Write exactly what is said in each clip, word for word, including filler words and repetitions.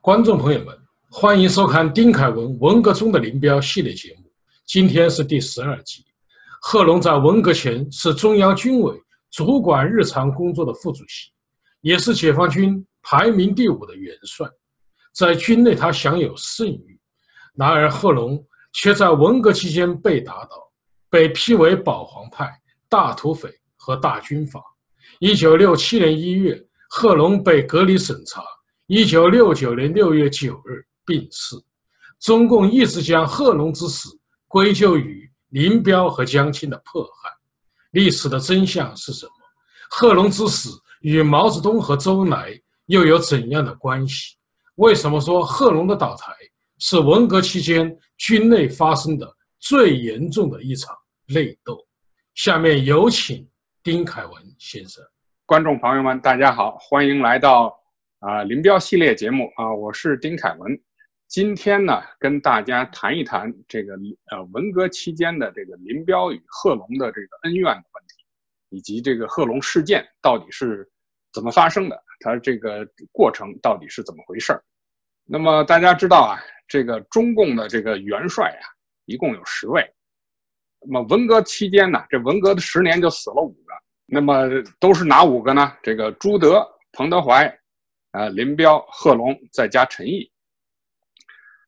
观众朋友们，欢迎收看丁凯文《文革中的林彪》系列节目，今天是第十二集。贺龙在文革前是中央军委主管日常工作的副主席，也是解放军排名第五的元帅，在军内他享有盛誉。然而，贺龙却在文革期间被打倒，被批为保皇派、大土匪和大军阀。一九六七年一月，贺龙被隔离审查。一九六九年六月九日病逝。中共一直将贺龙之死归咎于林彪和江青的迫害。历史的真相是什么？贺龙之死与毛泽东和周恩来又有怎样的关系？为什么说贺龙的倒台是文革期间军内发生的最严重的一场内斗？下面有请丁凯文先生。观众朋友们，大家好，欢迎来到啊、呃，林彪系列节目啊、呃，我是丁凯文。今天呢，跟大家谈一谈这个呃文革期间的这个林彪与贺龙的这个恩怨的问题，以及这个贺龙事件到底是怎么发生的，它这个过程到底是怎么回事儿。那么大家知道啊，这个中共的这个元帅啊，一共有十位。那么文革期间呢，这文革的十年就死了五个。那么都是哪五个呢？这个朱德、彭德怀。呃，林彪、贺龙再加陈毅，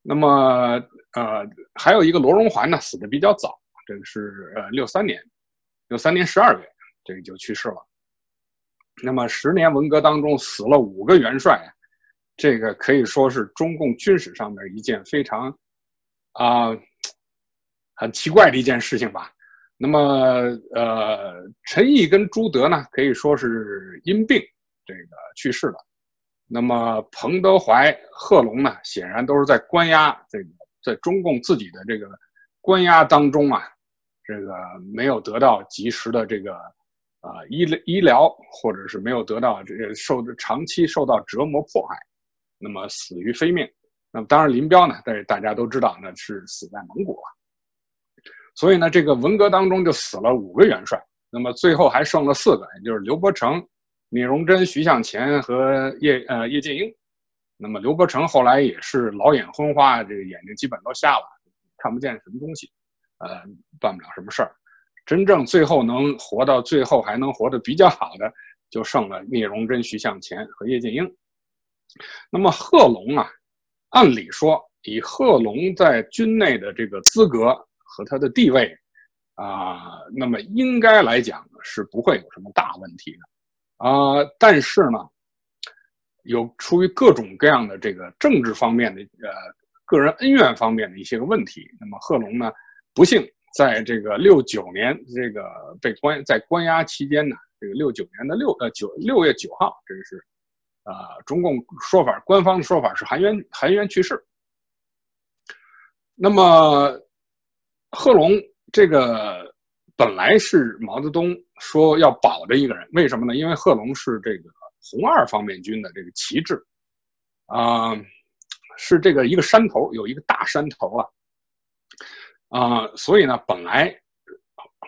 那么呃，还有一个罗荣桓呢，死的比较早，这个是呃六三年，六三年十二月，这个就去世了。那么十年文革当中死了五个元帅，这个可以说是中共军史上面一件非常啊、呃、很奇怪的一件事情吧。那么呃，陈毅跟朱德呢，可以说是因病这个去世了。那么彭德怀、贺龙呢，显然都是在关押这个，在中共自己的这个关押当中啊，这个没有得到及时的这个啊、呃、医医疗，或者是没有得到这个受长期受到折磨迫害，那么死于非命。那么当然林彪呢，但是大家都知道呢是死在蒙古啊。所以呢，这个文革当中就死了五个元帅，那么最后还剩了四个，也就是刘伯承、聂荣臻、徐向前和叶呃叶剑英。那么刘伯承后来也是老眼昏花，这个眼睛基本都瞎了，看不见什么东西，呃，办不了什么事儿。真正最后能活到最后还能活得比较好的，就剩了聂荣臻、徐向前和叶剑英。那么贺龙啊，按理说以贺龙在军内的这个资格和他的地位啊、呃，那么应该来讲是不会有什么大问题的。啊、呃，但是呢，有出于各种各样的这个政治方面的呃个人恩怨方面的一些个问题。那么贺龙呢，不幸在这个六九年这个被关在关押期间呢，这个六九年的六呃九六月九号，这个是啊、呃、中共说法官方的说法是含冤含冤去世。那么贺龙这个。本来是毛泽东说要保的一个人，为什么呢？因为贺龙是这个红二方面军的这个旗帜，啊、呃，是这个一个山头，有一个大山头啊，啊、呃，所以呢，本来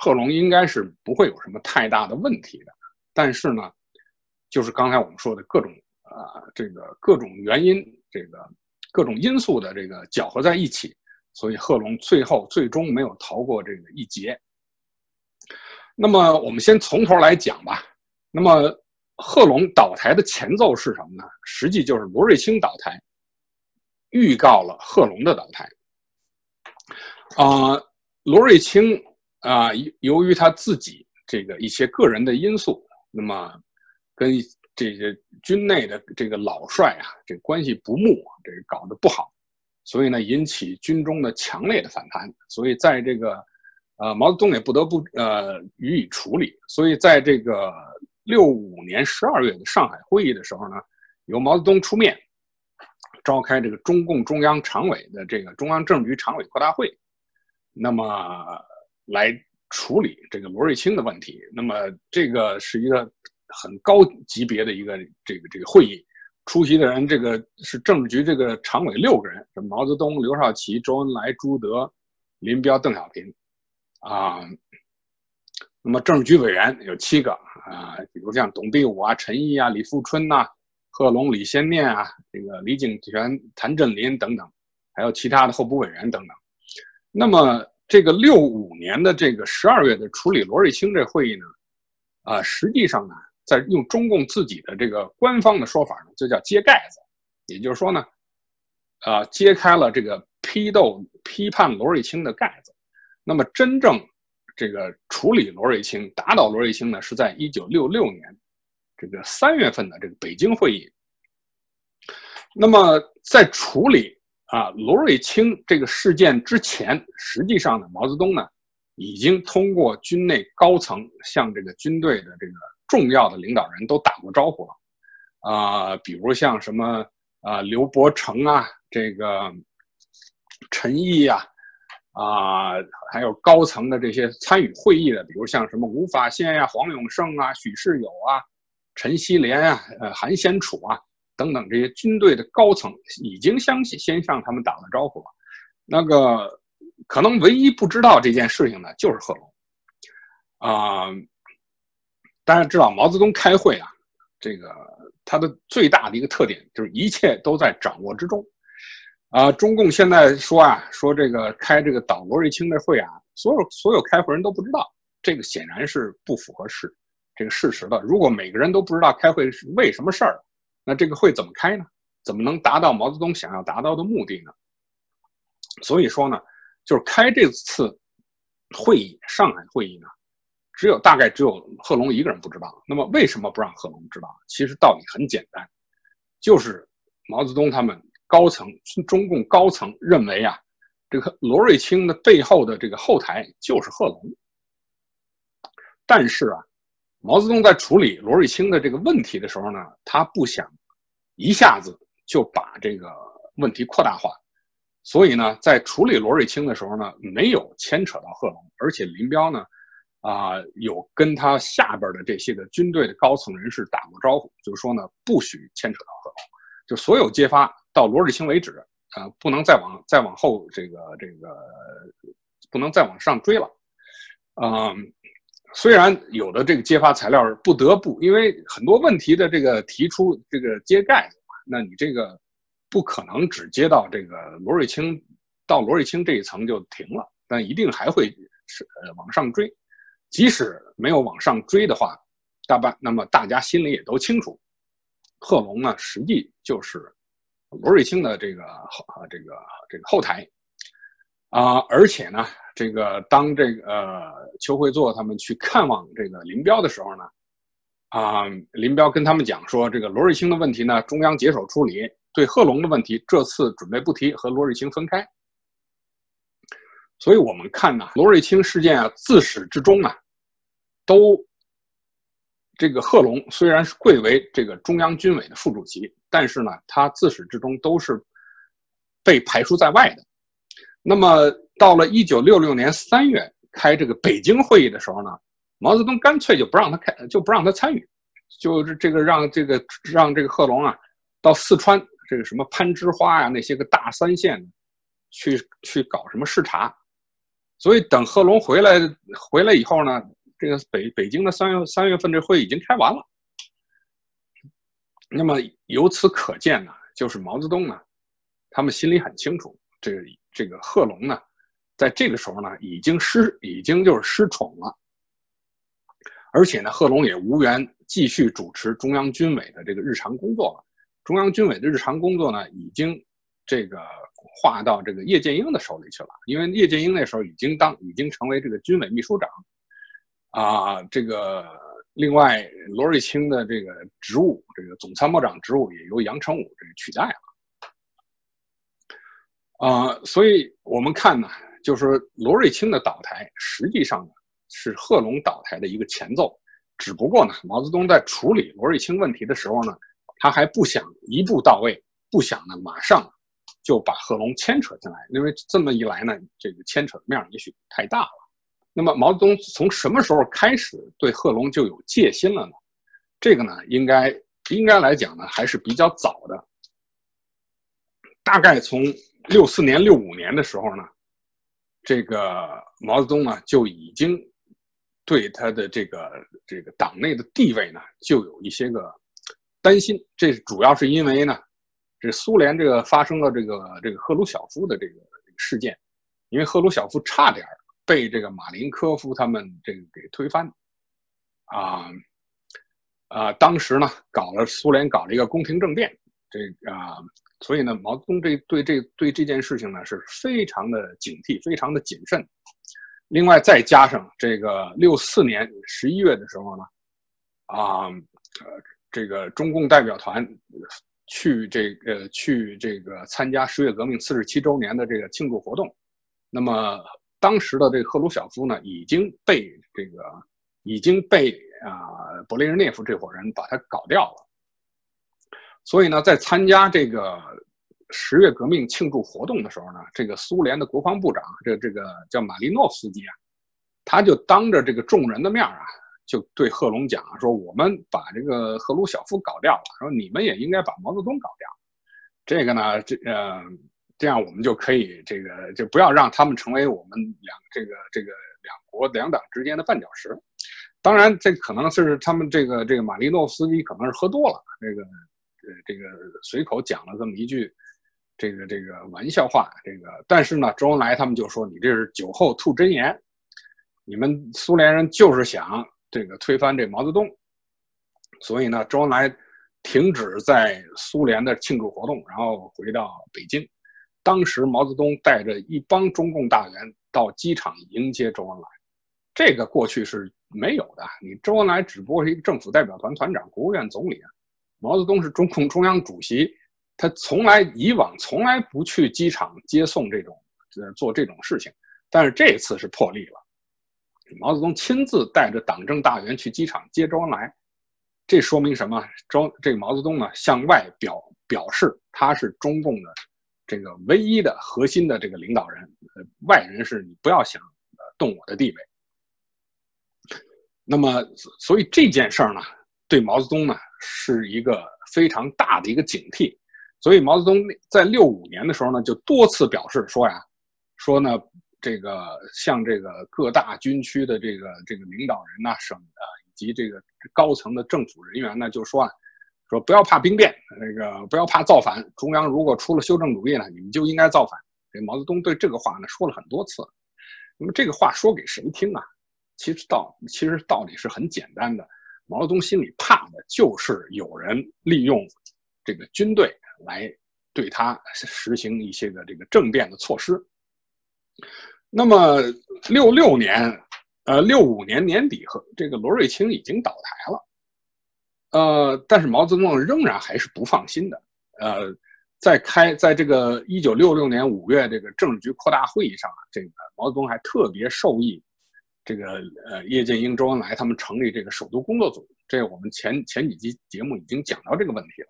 贺龙应该是不会有什么太大的问题的，但是呢，就是刚才我们说的各种啊、呃，这个各种原因，这个各种因素的这个搅合在一起，所以贺龙最后最终没有逃过这个一劫。那么我们先从头来讲吧。那么贺龙倒台的前奏是什么呢？实际就是罗瑞卿倒台，预告了贺龙的倒台。啊、呃，罗瑞卿啊、呃，由于他自己这个一些个人的因素，那么跟这些军内的这个老帅啊，这个、关系不睦，这个、搞得不好，所以呢，引起军中的强烈的反弹。所以在这个。呃，毛泽东也不得不呃予以处理，所以在这个六五年十二月的上海会议的时候呢，由毛泽东出面召开这个中共中央常委的这个中央政治局常委扩大会，那么来处理这个罗瑞卿的问题。那么这个是一个很高级别的一个这个这个会议，出席的人这个是政治局这个常委六个人，毛泽东、刘少奇、周恩来、朱德、林彪、邓小平。啊，那么政治局委员有七个啊，比如像董必武啊、陈毅啊、李富春呐、啊、贺龙、李先念啊，这个李井泉、谭震林等等，还有其他的候补委员等等。那么这个六五年的这个十二月的处理罗瑞卿这会议呢，啊、呃，实际上呢，在用中共自己的这个官方的说法呢，就叫揭盖子，也就是说呢，啊、呃，揭开了这个批斗、批判罗瑞卿的盖子。那么真正这个处理罗瑞卿、打倒罗瑞卿呢，是在一九六六年这个三月份的这个北京会议。那么在处理啊罗瑞卿这个事件之前，实际上呢，毛泽东呢已经通过军内高层向这个军队的这个重要的领导人都打过招呼了，啊、呃，比如像什么啊、呃、刘伯承啊，这个陈毅啊。啊、呃，还有高层的这些参与会议的，比如像什么吴法宪呀、啊、黄永胜啊、许世友啊、陈锡联啊、呃、韩先楚啊等等，这些军队的高层已经相先向他们打了招呼了。那个可能唯一不知道这件事情呢，就是贺龙。啊、呃，大家知道毛泽东开会啊，这个他的最大的一个特点就是一切都在掌握之中。啊、呃，中共现在说啊，说这个开这个倒罗瑞卿的会啊，所有所有开会人都不知道，这个显然是不符合事这个事实的。如果每个人都不知道开会是为什么事儿，那这个会怎么开呢？怎么能达到毛泽东想要达到的目的呢？所以说呢，就是开这次会议，上海会议呢，只有大概只有贺龙一个人不知道。那么为什么不让贺龙知道？其实道理很简单，就是毛泽东他们。高层，中共高层认为啊，这个罗瑞卿的背后的这个后台就是贺龙。但是啊，毛泽东在处理罗瑞卿的这个问题的时候呢，他不想一下子就把这个问题扩大化，所以呢，在处理罗瑞卿的时候呢，没有牵扯到贺龙，而且林彪呢，啊、呃，有跟他下边的这些个军队的高层人士打过招呼，就是说呢，不许牵扯到贺龙，就所有揭发。到罗瑞卿为止，啊、呃，不能再往再往后这个这个不能再往上追了，嗯、呃，虽然有的这个揭发材料不得不，因为很多问题的这个提出这个揭盖子嘛，那你这个不可能只揭到这个罗瑞卿到罗瑞卿这一层就停了，但一定还会是、呃、往上追，即使没有往上追的话，大半那么大家心里也都清楚，贺龙呢实际就是。罗瑞卿的这个这个这个后台啊、呃，而且呢，这个当这个、呃、邱会作他们去看望这个林彪的时候呢，啊、呃，林彪跟他们讲说，这个罗瑞卿的问题呢，中央接手处理；对贺龙的问题，这次准备不提，和罗瑞卿分开。所以我们看呢，罗瑞卿事件啊，自始至终啊，都。这个贺龙虽然是贵为这个中央军委的副主席，但是呢，他自始至终都是被排除在外的。那么到了一九六六年三月开这个北京会议的时候呢，毛泽东干脆就不让他开，就不让他参与，就是这个让这个让这个贺龙啊到四川这个什么攀枝花呀、啊、那些个大三线去去搞什么视察。所以等贺龙回来回来以后呢。这个北北京的三月三月份这会已经开完了，那么由此可见呢，就是毛泽东呢，他们心里很清楚，这个这个贺龙呢，在这个时候呢，已经失已经就是失宠了，而且呢，贺龙也无缘继续主持中央军委的这个日常工作了，中央军委的日常工作呢，已经这个划到这个叶剑英的手里去了，因为叶剑英那时候已经当已经成为这个军委秘书长。啊，这个另外罗瑞卿的这个职务，这个总参谋长职务也由杨成武这个取代了。啊，所以我们看呢，就是罗瑞卿的倒台，实际上呢是贺龙倒台的一个前奏。只不过呢，毛泽东在处理罗瑞卿问题的时候呢，他还不想一步到位，不想呢马上就把贺龙牵扯进来，因为这么一来呢，这个牵扯的面也许太大了。那么毛泽东从什么时候开始对贺龙就有戒心了呢？这个呢，应该应该来讲呢，还是比较早的。大概从六四年、六五年的时候呢，这个毛泽东呢就已经对他的这个这个党内的地位呢，就有一些个担心，这主要是因为呢，这苏联这个发生了这个这个赫鲁晓夫的这个这个事件，因为赫鲁晓夫差点被这个马林科夫他们这个给推翻，啊啊，当时呢搞了苏联搞了一个宫廷政变，这啊，所以呢毛泽东这对这对这件事情呢是非常的警惕，非常的谨慎。另外再加上这个六四年十一月的时候呢，啊，呃，这个中共代表团去这个去这个参加十月革命四十七周年的这个庆祝活动，那么当时的这个赫鲁晓夫呢，已经被这个已经被啊、呃、勃列日涅夫这伙人把他搞掉了，所以呢，在参加这个十月革命庆祝活动的时候呢，这个苏联的国防部长这这个叫马利诺夫斯基啊，他就当着这个众人的面啊，就对贺龙讲啊，说我们把这个赫鲁晓夫搞掉了，说你们也应该把毛泽东搞掉。这个呢，这呃，这样我们就可以这个就不要让他们成为我们两这个这个两国两党之间的绊脚石。当然，这可能是他们这个这个马利诺夫斯基可能是喝多了，这个呃这个随口讲了这么一句。这个这个玩笑话，这个但是呢，周恩来他们就说你这是酒后吐真言，你们苏联人就是想这个推翻这毛泽东，所以呢，周恩来停止在苏联的庆祝活动，然后回到北京。当时毛泽东带着一帮中共大员到机场迎接周恩来，这个过去是没有的。你周恩来只不过是一个政府代表团团长、国务院总理啊，毛泽东是中共中央主席。他从来以往从来不去机场接送这种做这种事情，但是这次是破例了。毛泽东亲自带着党政大员去机场接周恩来，这说明什么？周这个毛泽东呢向外表表示他是中共的这个唯一的核心的这个领导人，外人是你不要想动我的地位。那么，所以这件事儿呢，对毛泽东呢是一个非常大的一个警惕。所以毛泽东在六五年的时候呢，就多次表示说呀，说呢，这个向这个各大军区的这个这个领导人呐、啊、省啊，以及这个高层的政府人员呢，就说啊，说不要怕兵变，那个不要怕造反，中央如果出了修正主义呢，你们就应该造反。这毛泽东对这个话呢说了很多次。那么这个话说给谁听啊？其实道其实道理是很简单的，毛泽东心里怕的就是有人利用这个军队。来对他实行一些个这个政变的措施。那么六六年呃六五年年底和这个罗瑞卿已经倒台了，呃但是毛泽东仍然还是不放心的，呃在开在这个一九六六年五月这个政治局扩大会议上，这个毛泽东还特别授意这个呃叶剑英、周恩来他们成立这个首都工作组，这我们前前几集节目已经讲到这个问题了。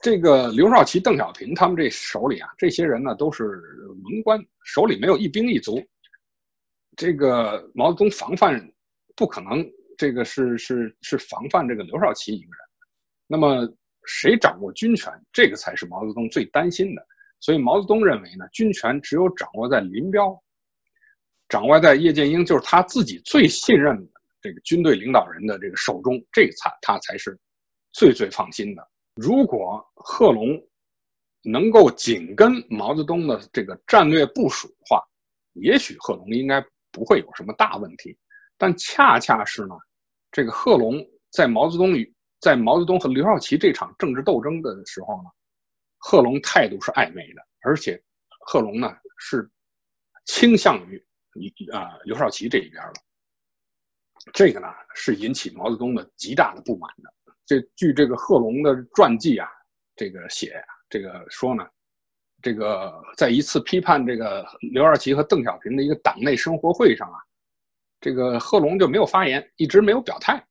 这个刘少奇、邓小平他们这手里啊，这些人呢都是文官，手里没有一兵一卒。这个毛泽东防范不可能，这个是是是防范这个刘少奇一个人。那么谁掌握军权，这个才是毛泽东最担心的。所以毛泽东认为呢，军权只有掌握在林彪，掌握在叶剑英，就是他自己最信任的这个军队领导人的这个手中，这才他才是最最放心的。如果贺龙能够紧跟毛泽东的这个战略部署的话，也许贺龙应该不会有什么大问题。但恰恰是呢，这个贺龙在毛泽东与在毛泽东和刘少奇这场政治斗争的时候呢，贺龙态度是暧昧的，而且贺龙呢是倾向于啊、呃、刘少奇这一边了。这个呢是引起毛泽东的极大的不满的。这据这个贺龙的传记啊，这个写、啊、这个说呢，这个在一次批判这个刘少奇和邓小平的一个党内生活会上啊，这个贺龙就没有发言，一直没有表态。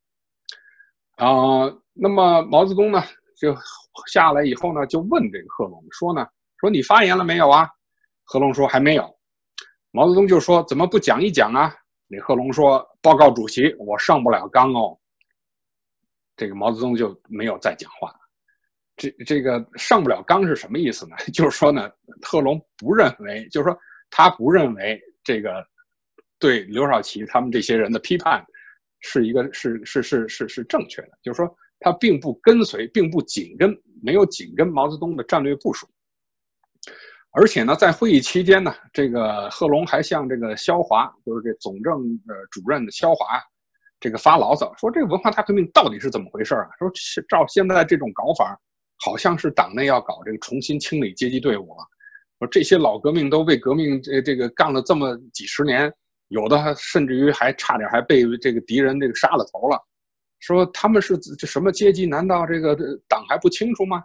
啊、呃，那么毛泽东呢就下来以后呢，就问这个贺龙说呢，说你发言了没有啊？贺龙说还没有。毛泽东就说怎么不讲一讲啊？那贺龙说报告主席，我上不了纲哦。这个毛泽东就没有再讲话。这这个上不了纲是什么意思呢？就是说呢，贺龙不认为，就是说他不认为这个对刘少奇他们这些人的批判是一个是是是是是正确的，就是说它并不跟随，并不紧跟，没有紧跟毛泽东的战略部署。而且呢，在会议期间呢，这个贺龙还向这个肖华，就是这总政呃主任的肖华，这个发牢骚说，这个文化大革命到底是怎么回事啊？说照现在这种搞法，好像是党内要搞这个重新清理阶级队伍了。说这些老革命都为革命这这个干了这么几十年，有的甚至于还差点还被这个敌人这个杀了头了。说他们是这什么阶级？难道这个党还不清楚吗？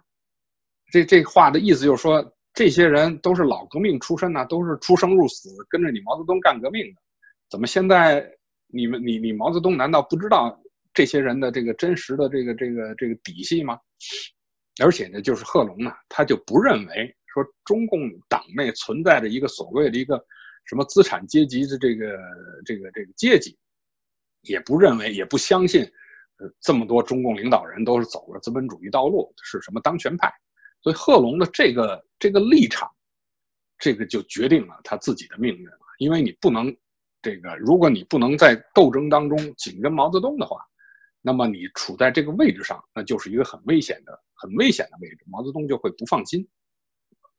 这这话的意思就是说，这些人都是老革命出身呐、啊，都是出生入死跟着你毛泽东干革命的，怎么现在你们你你毛泽东难道不知道这些人的这个真实的这个这个这个底细吗？而且呢，就是贺龙呢、啊，他就不认为说中共党内存在着一个所谓的一个什么资产阶级的这个这个这个阶级，也不认为也不相信，呃，这么多中共领导人都是走了资本主义道路，是什么当权派。所以贺龙的这个这个立场，这个就决定了他自己的命运了。因为你不能，这个如果你不能在斗争当中紧跟毛泽东的话，那么你处在这个位置上，那就是一个很危险的、很危险的位置。毛泽东就会不放心。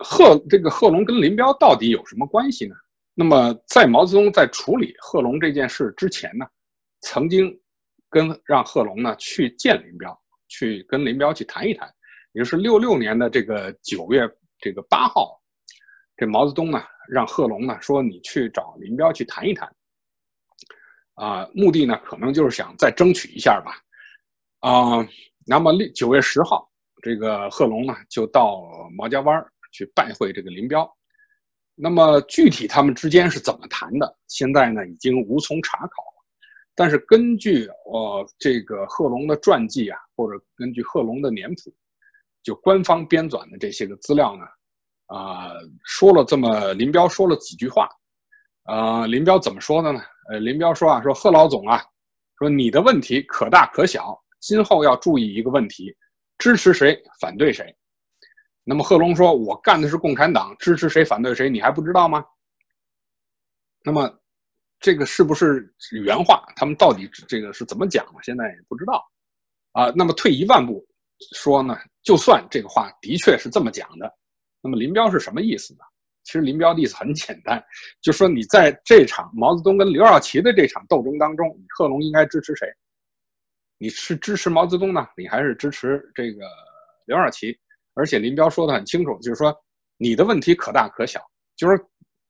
贺这个贺龙跟林彪到底有什么关系呢？那么在毛泽东在处理贺龙这件事之前呢，曾经跟让贺龙呢去见林彪，去跟林彪去谈一谈。也就是六六年的这个九月这个八号，这毛泽东呢让贺龙呢说你去找林彪去谈一谈，啊、呃，目的呢可能就是想再争取一下吧，啊、呃，那么九月十号，这个贺龙呢就到毛家湾去拜会这个林彪，那么具体他们之间是怎么谈的，现在呢已经无从查考了，但是根据呃这个贺龙的传记啊，或者根据贺龙的年谱。就官方编纂的这些个资料呢，啊、呃，说了这么林彪说了几句话，啊、呃，林彪怎么说的呢？呃，林彪说啊，说贺老总啊，说你的问题可大可小，今后要注意一个问题，支持谁，反对谁。那么贺龙说，我干的是共产党，支持谁，反对谁，你还不知道吗？那么这个是不是原话？他们到底这个是怎么讲的？现在也不知道。啊、呃，那么退一万步。说呢，就算这个话的确是这么讲的，那么林彪是什么意思呢？其实林彪的意思很简单，就说你在这场毛泽东跟刘少奇的这场斗争当中，你贺龙应该支持谁？你是支持毛泽东呢，你还是支持这个刘少奇？而且林彪说的很清楚，就是说你的问题可大可小，就是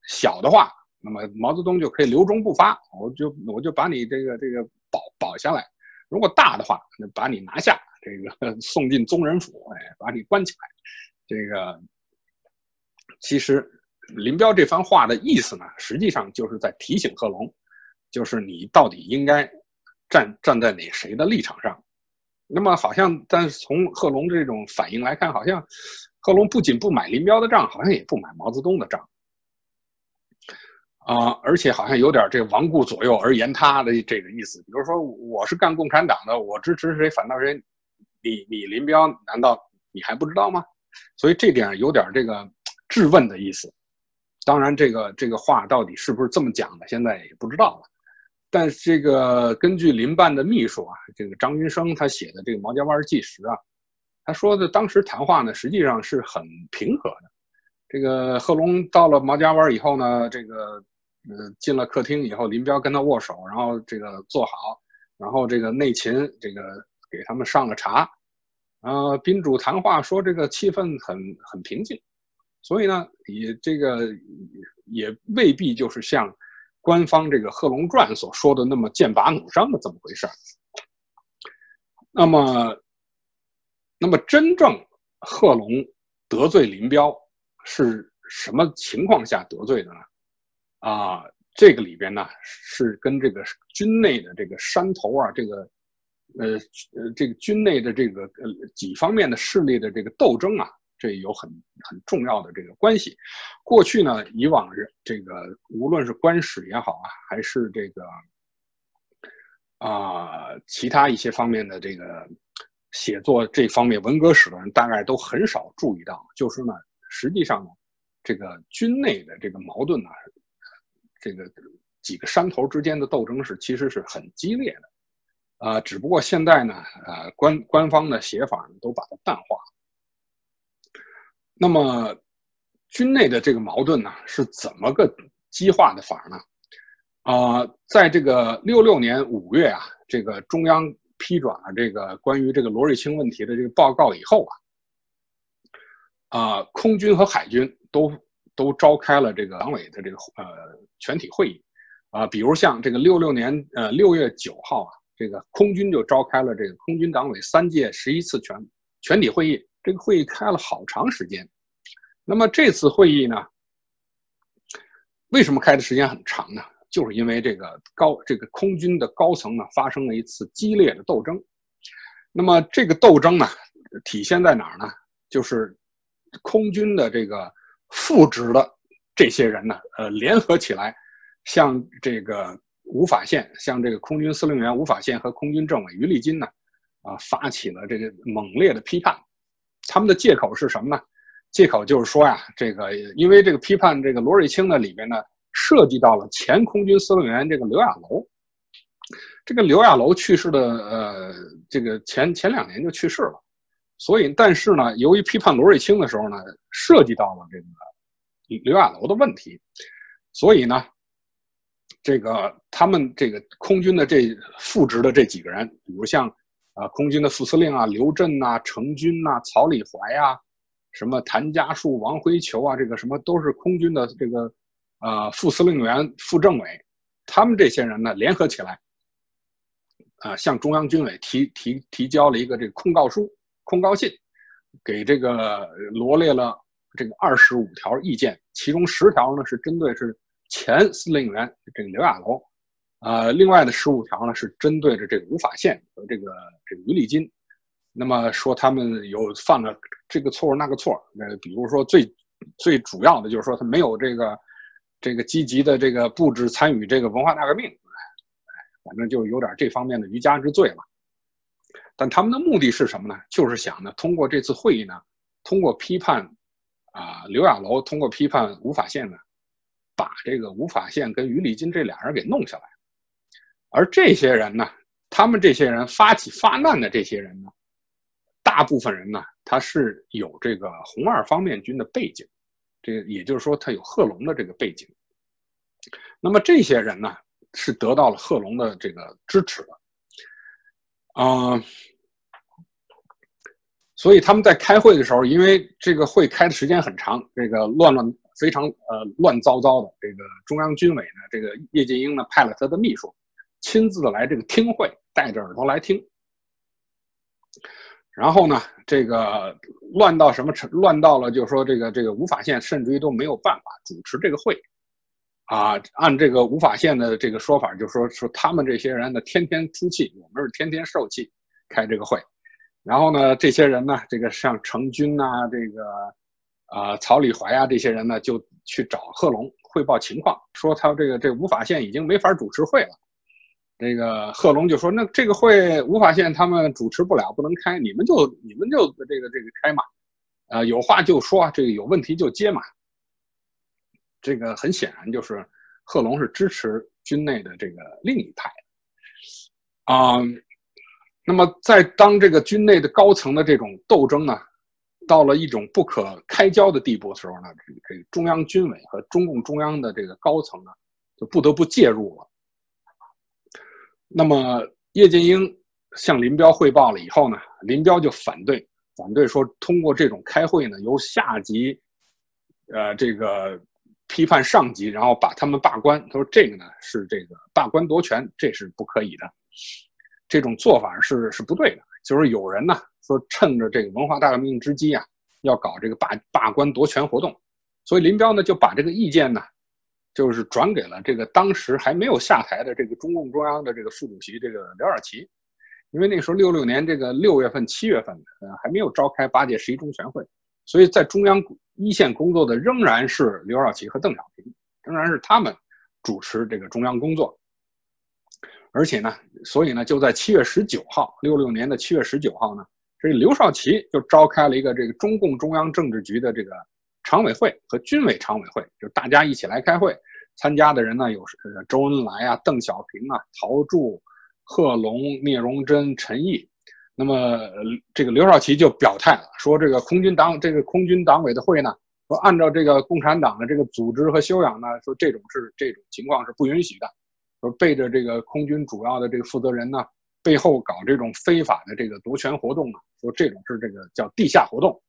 小的话，那么毛泽东就可以留中不发，我就我就把你这个这个保保下来；如果大的话，那把你拿下。这个送进宗人府，哎，把你关起来。这个其实林彪这番话的意思呢，实际上就是在提醒贺龙，就是你到底应该站站在哪谁的立场上。那么好像，但是从贺龙这种反应来看，好像贺龙不仅不买林彪的账，好像也不买毛泽东的账。啊、呃，而且好像有点这亡顾左右而言他的这个意思。比如说，我是干共产党的，我支持谁，反倒谁。你你林彪难道你还不知道吗？所以这点有点这个质问的意思。当然，这个这个话到底是不是这么讲的，现在也不知道了。但是这个根据林办的秘书啊，这个张云生他写的这个《毛家湾纪实》啊，他说的当时谈话呢，实际上是很平和的。这个贺龙到了毛家湾以后呢，这个呃进了客厅以后，林彪跟他握手，然后这个坐好，然后这个内勤这个。给他们上了茶，呃，宾主谈话说这个气氛很很平静，所以呢，也这个也未必就是像官方这个《贺龙传》所说的那么剑拔弩张的这么回事。那么，那么真正贺龙得罪林彪是什么情况下得罪的呢？啊、呃，这个里边呢是跟这个军内的这个山头啊，这个。呃，这个军内的这个呃几方面的势力的这个斗争啊，这有很很重要的这个关系。过去呢，以往这个无论是官史也好啊，还是这个啊、呃、其他一些方面的这个写作这方面文革史的人，大概都很少注意到，就是呢，实际上呢，这个军内的这个矛盾呢、啊，这个几个山头之间的斗争是其实是很激烈的。啊、呃，只不过现在呢，呃，官官方的写法呢都把它淡化了。那么，军内的这个矛盾呢，是怎么个激化的法呢？啊、呃，在这个六六年五月啊，这个中央批转了这个关于这个罗瑞卿问题的这个报告以后啊，啊、呃，空军和海军都都召开了这个党委的这个呃全体会议啊、呃，比如像这个六六年呃六月九号啊。 这个空军就召开了这个空军党委三届十一次全全体会议，这个会议开了好长时间。那么这次会议呢，为什么开的时间很长呢？就是因为这个高这个空军的高层呢发生了一次激烈的斗争。那么这个斗争呢，体现在哪儿呢？就是空军的这个副职的这些人呢，呃，联合起来，像这个。 吴法宪向这个空军司令员吴法宪和空军政委于立金呢，啊、呃，发起了这个猛烈的批判。他们的借口是什么呢？借口就是说呀，这个因为这个批判这个罗瑞卿呢，里边呢涉及到了前空军司令员这个刘亚楼。这个刘亚楼去世的，呃，这个前前两年就去世了。所以，但是呢，由于批判罗瑞卿的时候呢，涉及到了这个刘亚楼的问题，所以呢。 这个他们这个空军的这副职的这几个人，比如像啊、呃、空军的副司令啊刘震呐、程军呐、曹礼怀啊，什么谭家树、王辉球啊，这个什么都是空军的这个啊、呃、副司令员、副政委，他们这些人呢联合起来，啊、呃、向中央军委提提提交了一个这个控告书、控告信，给这个罗列了这个二十五条意见，其中十条呢是针对是。 前司令员这个刘亚楼，呃，另外的十五条呢是针对着这个吴法宪和这个这个于立金，那么说他们有犯了这个错误那个错，呃，比如说最最主要的就是说他没有这个这个积极的这个布置参与这个文化大革命，反正就有点这方面的渔家之罪了。但他们的目的是什么呢？就是想呢通过这次会议呢，通过批判啊、呃、刘亚楼，通过批判吴法宪呢。 把这个吴法宪跟于立金这俩人给弄下来，而这些人呢，他们这些人发起发难的这些人呢，大部分人呢，他是有这个红二方面军的背景，这也就是说他有贺龙的这个背景。那么这些人呢，是得到了贺龙的这个支持的，嗯、呃，所以他们在开会的时候，因为这个会开的时间很长，这个乱乱。 非常呃乱糟糟的，这个中央军委呢，这个叶剑英呢派了他的秘书，亲自的来这个听会，戴着耳朵来听。然后呢，这个乱到什么程？乱到了，就是说这个这个吴法宪甚至于都没有办法主持这个会，啊，按这个吴法宪的这个说法，就说说他们这些人呢天天出气，我们是天天受气，开这个会。然后呢，这些人呢，这个像程军啊，这个。 啊、呃，曹礼怀啊，这些人呢，就去找贺龙汇报情况，说他这个这吴法宪已经没法主持会了。这个贺龙就说，那这个会吴法宪他们主持不了，不能开，你们就你们就这个这个开嘛，啊、呃，有话就说，这个有问题就接嘛。这个很显然就是贺龙是支持军内的这个另一派的。嗯，那么在当这个军内的高层的这种斗争呢？ 到了一种不可开交的地步的时候呢，这个中央军委和中共中央的这个高层呢，就不得不介入了。那么叶剑英向林彪汇报了以后呢，林彪就反对，反对说通过这种开会呢，由下级，呃，这个批判上级，然后把他们罢官。他说这个呢是这个罢官夺权，这是不可以的，这种做法是是不对的。就是有人呢。 说趁着这个文化大革命之机啊，要搞这个罢罢官夺权活动，所以林彪呢就把这个意见呢，就是转给了这个当时还没有下台的这个中共中央的这个副主席这个刘少奇，因为那时候六六年这个六月份、七月份呃还没有召开八届十一中全会，所以在中央一线工作的仍然是刘少奇和邓小平，仍然是他们主持这个中央工作。 而且呢，所以呢，就在七月十九号，六六年的七月十九号呢，这个刘少奇就召开了一个这个中共中央政治局的这个常委会和军委常委会，就大家一起来开会。参加的人呢，有周恩来啊、邓小平啊、陶铸、贺龙、聂荣臻、陈毅。那么这个刘少奇就表态了，说这个空军党这个空军党委的会呢，说按照这个共产党的这个组织和修养呢，说这种是这种情况是不允许的，说背着这个空军主要的这个负责人呢，背后搞这种非法的这个夺权活动呢，说这种是这个叫地下活动。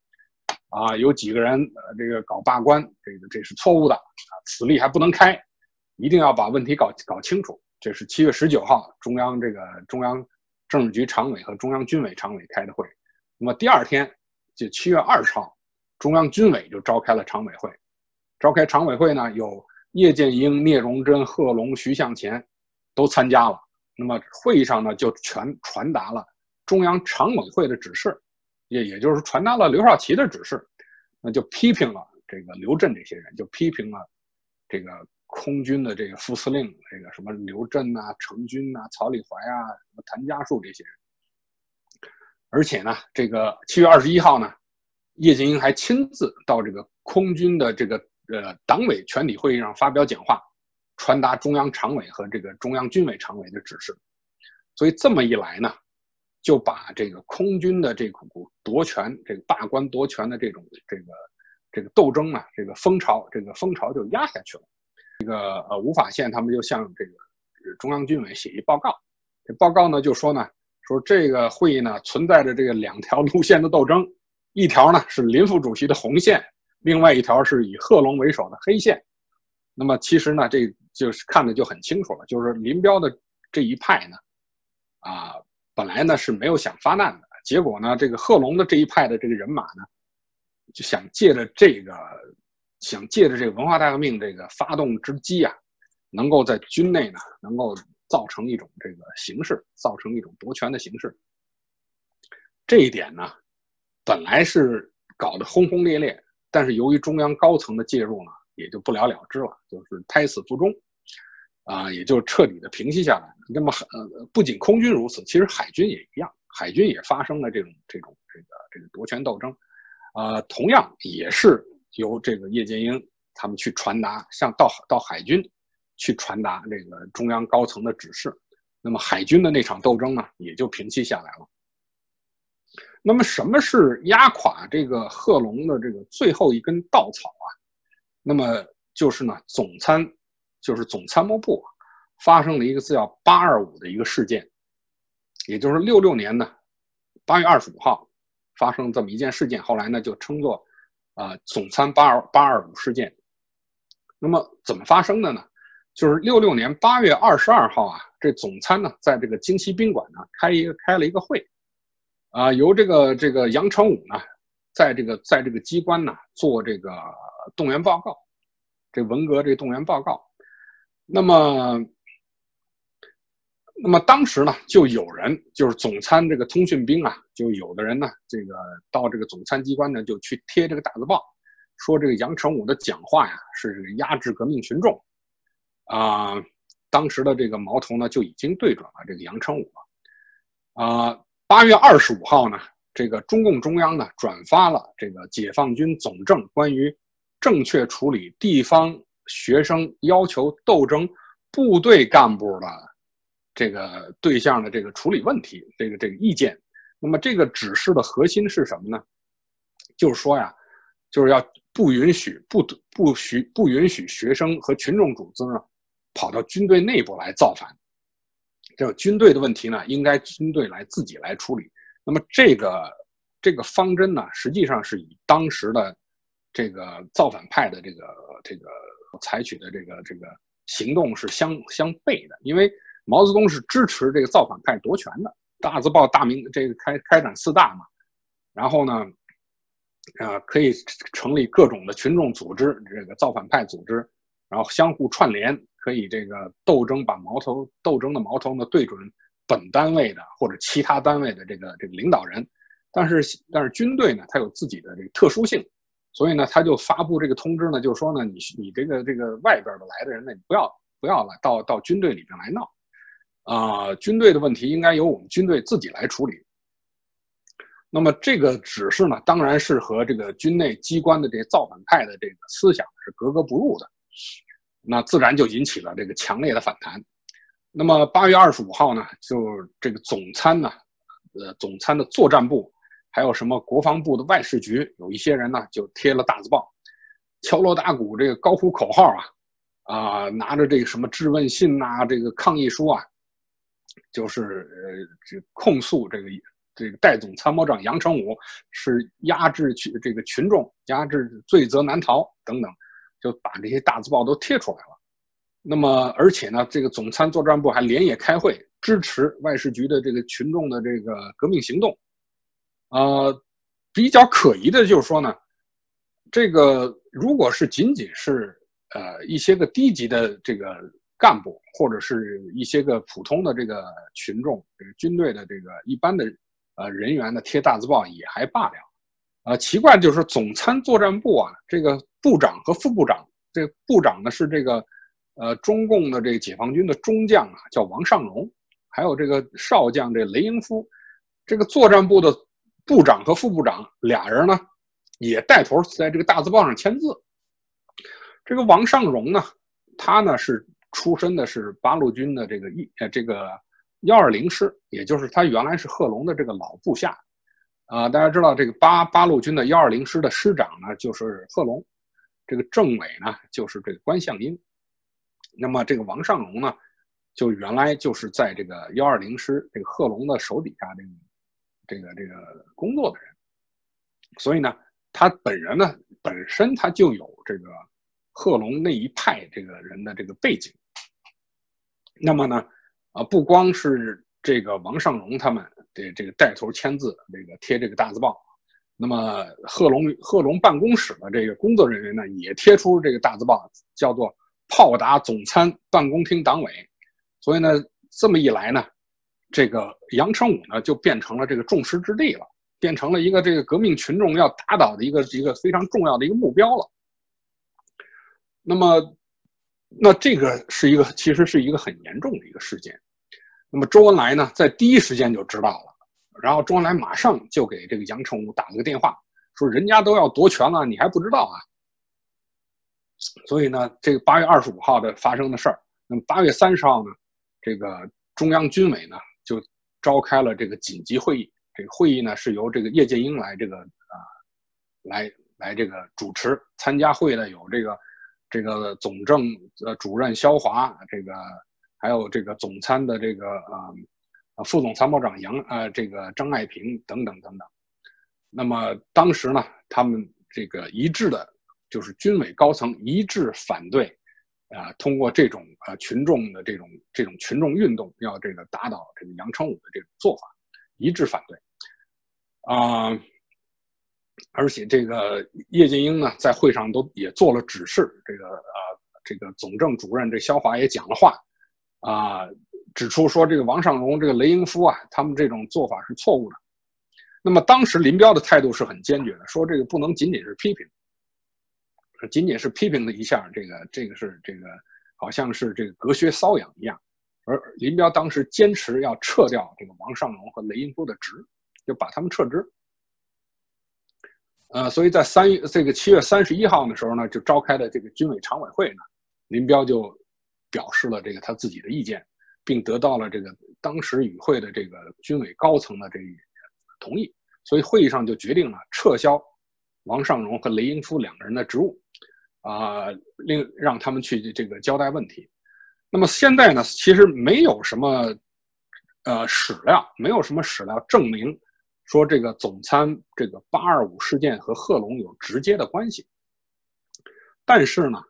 啊，有几个人呃，这个搞罢官，这个这是错误的啊，此例还不能开，一定要把问题搞搞清楚。这是七月十九号，中央这个中央政治局常委和中央军委常委开的会。那么第二天，就七月二十号，中央军委就召开了常委会。召开常委会呢，有叶剑英、聂荣臻、贺龙、徐向前都参加了。那么会议上呢，就全传达了中央常委会的指示。也也就是传达了刘少奇的指示，那就批评了这个刘震这些人，就批评了这个空军的这个副司令，这个什么刘震啊、程军啊、曹礼怀啊、什么谭家树这些人。而且呢，这个七月二十一号呢，叶剑英还亲自到这个空军的这个呃党委全体会议上发表讲话，传达中央常委和这个中央军委常委的指示。所以这么一来呢，就把这个空军的这股夺权、这个罢官夺权的这种这个这个斗争啊，这个风潮，这个风潮就压下去了。这个呃，吴法宪他们就向这个中央军委写一报告，这报告呢就说呢，说这个会议呢存在着这个两条路线的斗争，一条呢是林副主席的红线，另外一条是以贺龙为首的黑线。那么其实呢，这就是看着就很清楚了，就是林彪的这一派呢，啊。本来呢是没有想发难的，结果呢，这个贺龙的这一派的这个人马呢，就想借着这个，想借着这个文化大革命这个发动之机啊，能够在军内呢，能够造成一种这个形式，造成一种夺权的形式。这一点呢，本来是搞得轰轰烈烈，但是由于中央高层的介入呢，也就不了了之了，就是胎死腹中。啊，也就彻底的平息下来。那么，呃，不仅空军如此，其实海军也一样，海军也发生了这种、这种、这个、这个夺权斗争，啊、呃，同样也是由这个叶剑英他们去传达，向到到海军去传达这个中央高层的指示。那么，海军的那场斗争呢，也就平息下来了。那么，什么是压垮这个贺龙的这个最后一根稻草啊？那么就是呢，总参。就是总参谋部发生了一个字叫八二五的一个事件，也就是六六年呢八月二十五号发生这么一件事件，后来呢就称作呃总参八二五事件。那么怎么发生的呢？就是六六年八月二十二号啊，这总参呢在这个京西宾馆呢开一个开了一个会，啊、呃、由这个这个杨成武呢在这个在这个机关呢做这个动员报告，这文革这动员报告。那么，那么当时呢，就有人就是总参这个通讯兵啊，就有的人呢，这个到这个总参机关呢，就去贴这个大字报，说这个杨成武的讲话呀是压制革命群众，啊、呃，当时的这个矛头呢就已经对准了这个杨成武了，啊、呃，八月二十五号呢，这个中共中央呢转发了这个解放军总政关于正确处理地方。学生要求斗争部队干部的这个对象的这个处理问题，这个这个意见。那么这个指示的核心是什么呢？就是说呀，就是要不允许不不许不允许学生和群众组织呢跑到军队内部来造反。这个军队的问题呢，应该军队来自己来处理。那么这个这个方针呢，实际上是以当时的这个造反派的这个这个。采取的这个这个行动是相相悖的，因为毛泽东是支持这个造反派夺权的。大字报大明这个开开展四大嘛，然后呢，呃，可以成立各种的群众组织，这个造反派组织，然后相互串联，可以这个斗争，把矛头斗争的矛头呢对准本单位的或者其他单位的这个这个领导人。但是但是军队呢，它有自己的这个特殊性。所以呢，他就发布这个通知呢，就说呢，你你这个这个外边的来的人呢，你不要不要来到到军队里面来闹，啊、呃，军队的问题应该由我们军队自己来处理。那么这个指示呢，当然是和这个军内机关的这造反派的这个思想是格格不入的，那自然就引起了这个强烈的反弹。那么八月二十五号呢，就这个总参呢，呃，总参的作战部，还有什么国防部的外事局，有一些人呢就贴了大字报，敲锣打鼓，这个高呼口号啊，啊、呃，拿着这个什么质问信呐、啊，这个抗议书啊，就是呃，这控诉这个这个代总参谋长杨成武是压制群这个群众，压制罪责难逃等等，就把这些大字报都贴出来了。那么，而且呢，这个总参作战部还连夜开会，支持外事局的这个群众的这个革命行动。呃，比较可疑的就是说呢，这个如果是仅仅是呃一些个低级的这个干部，或者是一些个普通的这个群众，这个军队的这个一般的呃人员呢贴大字报也还罢了。呃，奇怪就是总参作战部啊，这个部长和副部长，这个部长呢是这个。呃，中共的这个解放军的中将啊，叫王尚荣，还有这个少将这雷英夫，这个作战部的部长和副部长俩人呢，也带头在这个大字报上签字。这个王尚荣呢，他呢是出身的是八路军的这个一呃这个一二零师，也就是他原来是贺龙的这个老部下。啊、呃，大家知道这个八八路军的一二零师的师长呢就是贺龙，这个政委呢就是这个关向英。那么这个王尚荣呢，就原来就是在这个一二零师这个贺龙的手底下这个这个这个工作的人，所以呢，他本人呢本身他就有这个贺龙那一派这个人的这个背景。那么呢，啊，不光是这个王尚荣他们这这个带头签字，这个贴这个大字报，那么贺龙贺龙办公室的这个工作人员呢，也贴出这个大字报，叫做。炮打总参办公厅党委，所以呢，这么一来呢，这个杨成武呢就变成了这个众矢之的了，变成了一个这个革命群众要打倒的一个一个非常重要的一个目标了。那么，那这个是一个其实是一个很严重的一个事件。那么周恩来呢，在第一时间就知道了，然后周恩来马上就给这个杨成武打了个电话，说人家都要夺权了，你还不知道啊？所以呢，这个八月二十五号的发生的事儿，那么八月三十号呢，这个中央军委呢就召开了这个紧急会议。这个会议呢是由这个叶剑英来这个啊、呃、来来这个主持。参加会的有这个这个总政呃主任肖华，这个还有这个总参的这个啊、呃、副总参谋长杨啊、呃、这个张爱萍等等等等。那么当时呢，他们这个一致的。就是军委高层一致反对，啊、呃，通过这种呃群众的这种这种群众运动，要这个打倒这个杨成武的这种做法，一致反对，啊、呃，而且这个叶剑英呢在会上都也做了指示，这个呃这个总政主任这肖华也讲了话，啊、呃，指出说这个王尚荣、这个雷英夫啊，他们这种做法是错误的。那么当时林彪的态度是很坚决的，说这个不能仅仅是批评。仅仅是批评了一下，这个这个是这个好像是这个隔靴搔痒一样，而林彪当时坚持要撤掉这个王尚荣和雷英夫的职，就把他们撤职。呃，所以在三月这个七月三十一号的时候呢，就召开的这个军委常委会呢，林彪就表示了这个他自己的意见，并得到了这个当时与会的这个军委高层的这个同意，所以会议上就决定了撤销王尚荣和雷英夫两个人的职务。啊、呃，令让他们去这个交代问题。那么现在呢，其实没有什么呃史料，没有什么史料证明说这个总参这个八二五事件和贺龙有直接的关系。但是呢，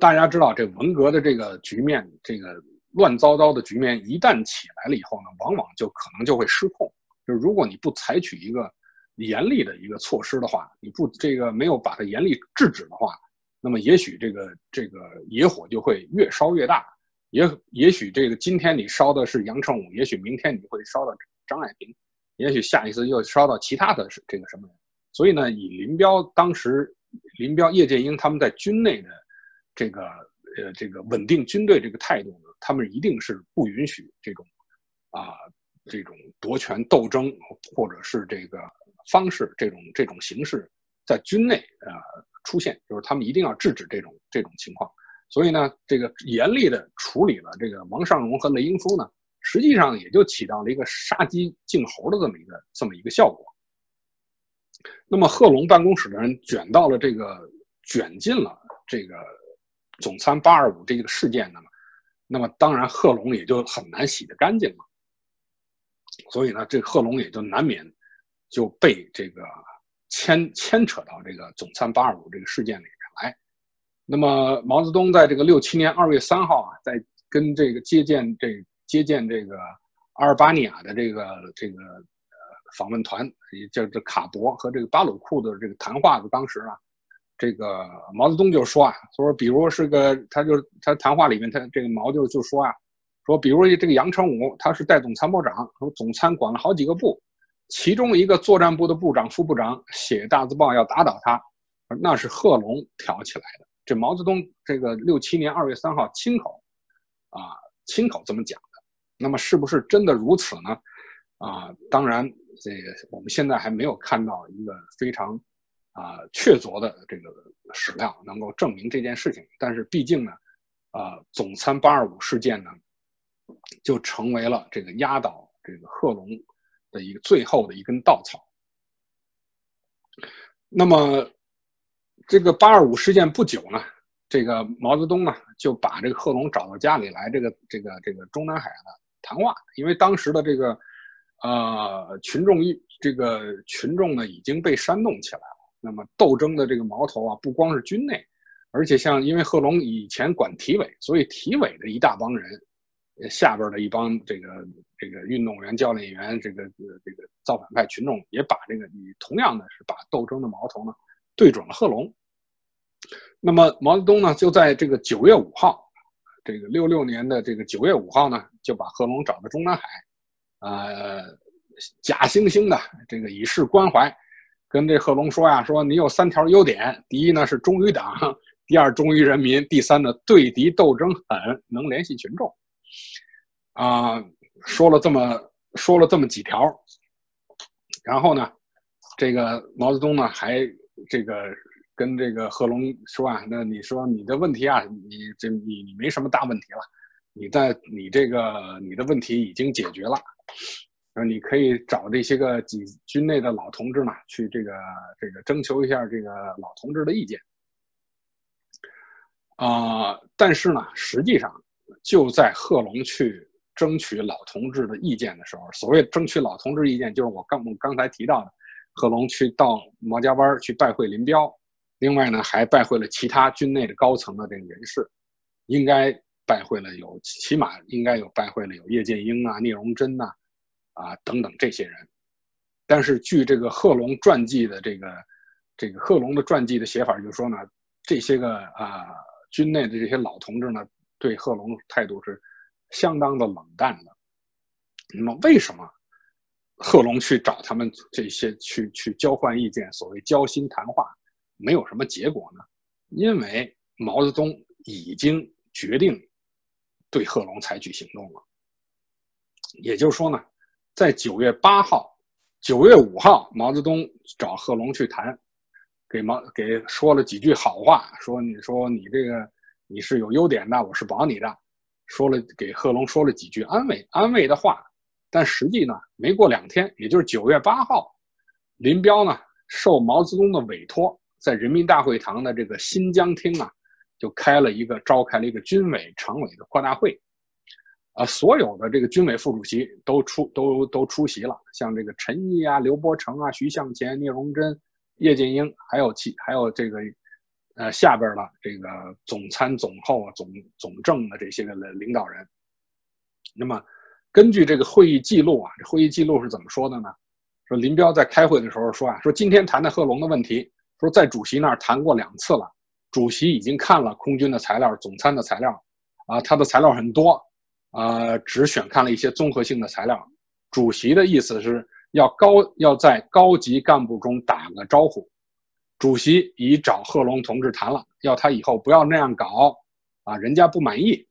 大家知道这文革的这个局面，这个乱糟糟的局面一旦起来了以后呢，往往就可能就会失控。就如果你不采取一个严厉的一个措施的话，你不这个没有把它严厉制止的话，那么也许这个这个野火就会越烧越大，也也许这个今天你烧的是杨成武，也许明天你会烧到张爱萍，也许下一次又烧到其他的这个什么人。所以呢，以林彪当时林彪、叶剑英他们在军内的这个呃这个稳定军队这个态度呢，他们一定是不允许这种啊、呃、这种夺权斗争或者是这个。方式这种这种形式在军内呃出现，就是他们一定要制止这种这种情况。所以呢，这个严厉的处理了这个王尚荣和雷英夫呢，实际上也就起到了一个杀鸡儆猴的这么一个这么一个效果。那么贺龙办公室的人卷到了这个卷进了这个总参八二五这个事件呢，那么当然贺龙也就很难洗得干净了。所以呢，这贺龙也就难免就被这个牵牵扯到这个总参八二五这个事件里面来。那么毛泽东在这个六七年二月三号啊，在跟这个接见这接见这个阿尔巴尼亚的这个这个呃访问团，也就是卡伯和这个巴鲁库的这个谈话的当时啊，这个毛泽东就说啊，说比如是个他就他谈话里面他这个毛就就说啊，说比如这个杨成武他是代总参谋长，说总参管了好几个部，其中一个作战部的部长副部长写大字报要打倒他，那是贺龙挑起来的。这毛泽东这个六七年二月三号亲口啊亲口这么讲的，那么是不是真的如此呢？啊，当然这我们现在还没有看到一个非常啊确凿的这个史料能够证明这件事情，但是毕竟呢啊总参八二五事件呢就成为了这个压倒这个贺龙的一个最后的一根稻草。那么这个八二五事件不久呢，这个毛泽东呢就把这个贺龙找到家里来，这个这个这个中南海的谈话，因为当时的这个呃群众这个群众呢已经被煽动起来了，那么斗争的这个矛头啊，不光是军内，而且像因为贺龙以前管体委，所以体委的一大帮人下边的一帮这个这个运动员、教练员，这个这个造反派群众也把这个同样的是把斗争的矛头呢对准了贺龙。那么毛泽东呢，就在这个九月五号，这个六六年的这个九月五号呢，就把贺龙找到中南海，呃，假惺惺的这个以示关怀，跟这贺龙说呀，说你有三条优点，第一呢是忠于党，第二忠于人民，第三呢对敌斗争狠，能联系群众。啊、呃，说了这么说了这么几条，然后呢，这个毛泽东呢还这个跟这个贺龙说啊，那你说你的问题啊，你这你你没什么大问题了，你在你这个你的问题已经解决了，那你可以找这些个几军内的老同志嘛，去这个这个征求一下这个老同志的意见。啊、呃，但是呢，实际上就在贺龙去争取老同志的意见的时候，所谓争取老同志意见，就是我刚我刚才提到的，贺龙去到毛家湾去拜会林彪，另外呢还拜会了其他军内的高层的这个人士，应该拜会了有起码应该有拜会了有叶剑英啊、聂荣臻呐、啊、啊等等这些人。但是据这个贺龙传记的这个这个贺龙的传记的写法，就是说呢，这些个啊军内的这些老同志呢，对贺龙态度是相当的冷淡的。那么为什么贺龙去找他们这些去去交换意见，所谓交心谈话没有什么结果呢？因为毛泽东已经决定对贺龙采取行动了。也就是说呢，在九月八号九月五号毛泽东找贺龙去谈，给毛给说了几句好话，说你说你这个你是有优点的，我是保你的，说了给贺龙说了几句安慰安慰的话，但实际呢，没过两天，也就是九月八号，林彪呢受毛泽东的委托，在人民大会堂的这个新疆厅啊，就开了一个召开了一个军委常委的扩大会，啊，所有的这个军委副主席都出都都出席了，像这个陈毅啊、刘伯承啊、徐向前、聂荣臻、叶剑英，还有其还有这个。呃，下边了这个总参、总后啊、总总政的这些个领导人。那么，根据这个会议记录啊，这会议记录是怎么说的呢？说林彪在开会的时候说啊，说今天谈的贺龙的问题，说在主席那儿谈过两次了，主席已经看了空军的材料、总参的材料，啊，他的材料很多，啊，只选看了一些综合性的材料。主席的意思是要高要在高级干部中打个招呼。主席已找贺龙同志谈了，要他以后不要那样搞啊，人家不满意。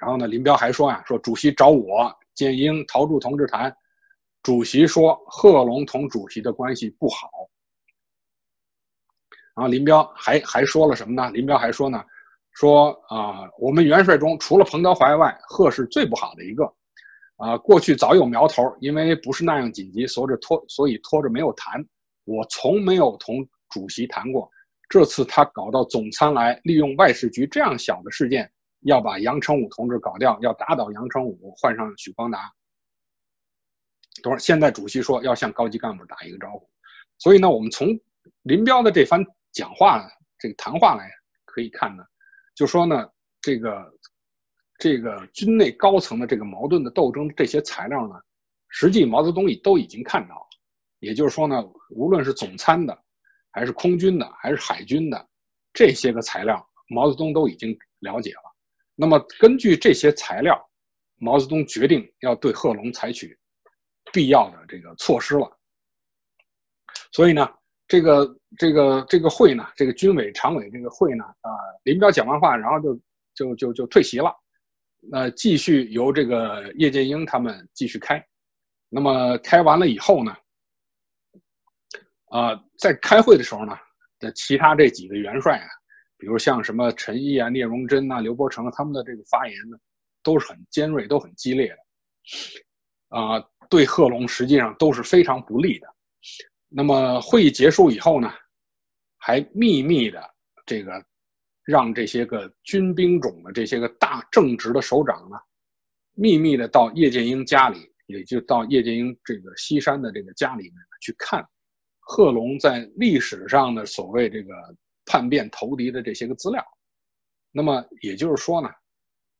然后呢，林彪还说啊，说主席找我、建英、陶铸同志谈，主席说贺龙同主席的关系不好。然后林彪还还说了什么呢？林彪还说呢，说啊、呃，我们元帅中除了彭德怀外，贺是最不好的一个。啊、呃，过去早有苗头，因为不是那样紧急，所以拖，所以拖着没有谈。我从没有同主席谈过，这次他搞到总参来，利用外事局这样小的事件，要把杨成武同志搞掉，要打倒杨成武，换上许光达。等会儿，现在主席说要向高级干部打一个招呼，所以呢，我们从林彪的这番讲话、这个谈话来可以看呢，就说呢，这个这个军内高层的这个矛盾的斗争，这些材料呢，实际毛泽东都已经看到了。也就是说呢，无论是总参的，还是空军的，还是海军的，这些个材料，毛泽东都已经了解了。那么根据这些材料，毛泽东决定要对贺龙采取必要的这个措施了。所以呢，这个这个这个会呢，这个军委常委这个会呢，啊、呃，林彪讲完话，然后就就就就退席了。那、呃、继续由这个叶剑英他们继续开。那么开完了以后呢，啊、呃，在开会的时候呢，其他这几个元帅啊，比如像什么陈毅啊、聂荣臻啊、刘伯承、啊、他们的这个发言呢，都是很尖锐、都很激烈的，啊、呃，对贺龙实际上都是非常不利的。那么会议结束以后呢，还秘密的这个让这些个军兵种的这些个大正直的首长呢，秘密的到叶剑英家里，也就到叶剑英这个西山的这个家里面去看贺龙在历史上的所谓这个叛变投敌的这些个资料。那么也就是说呢，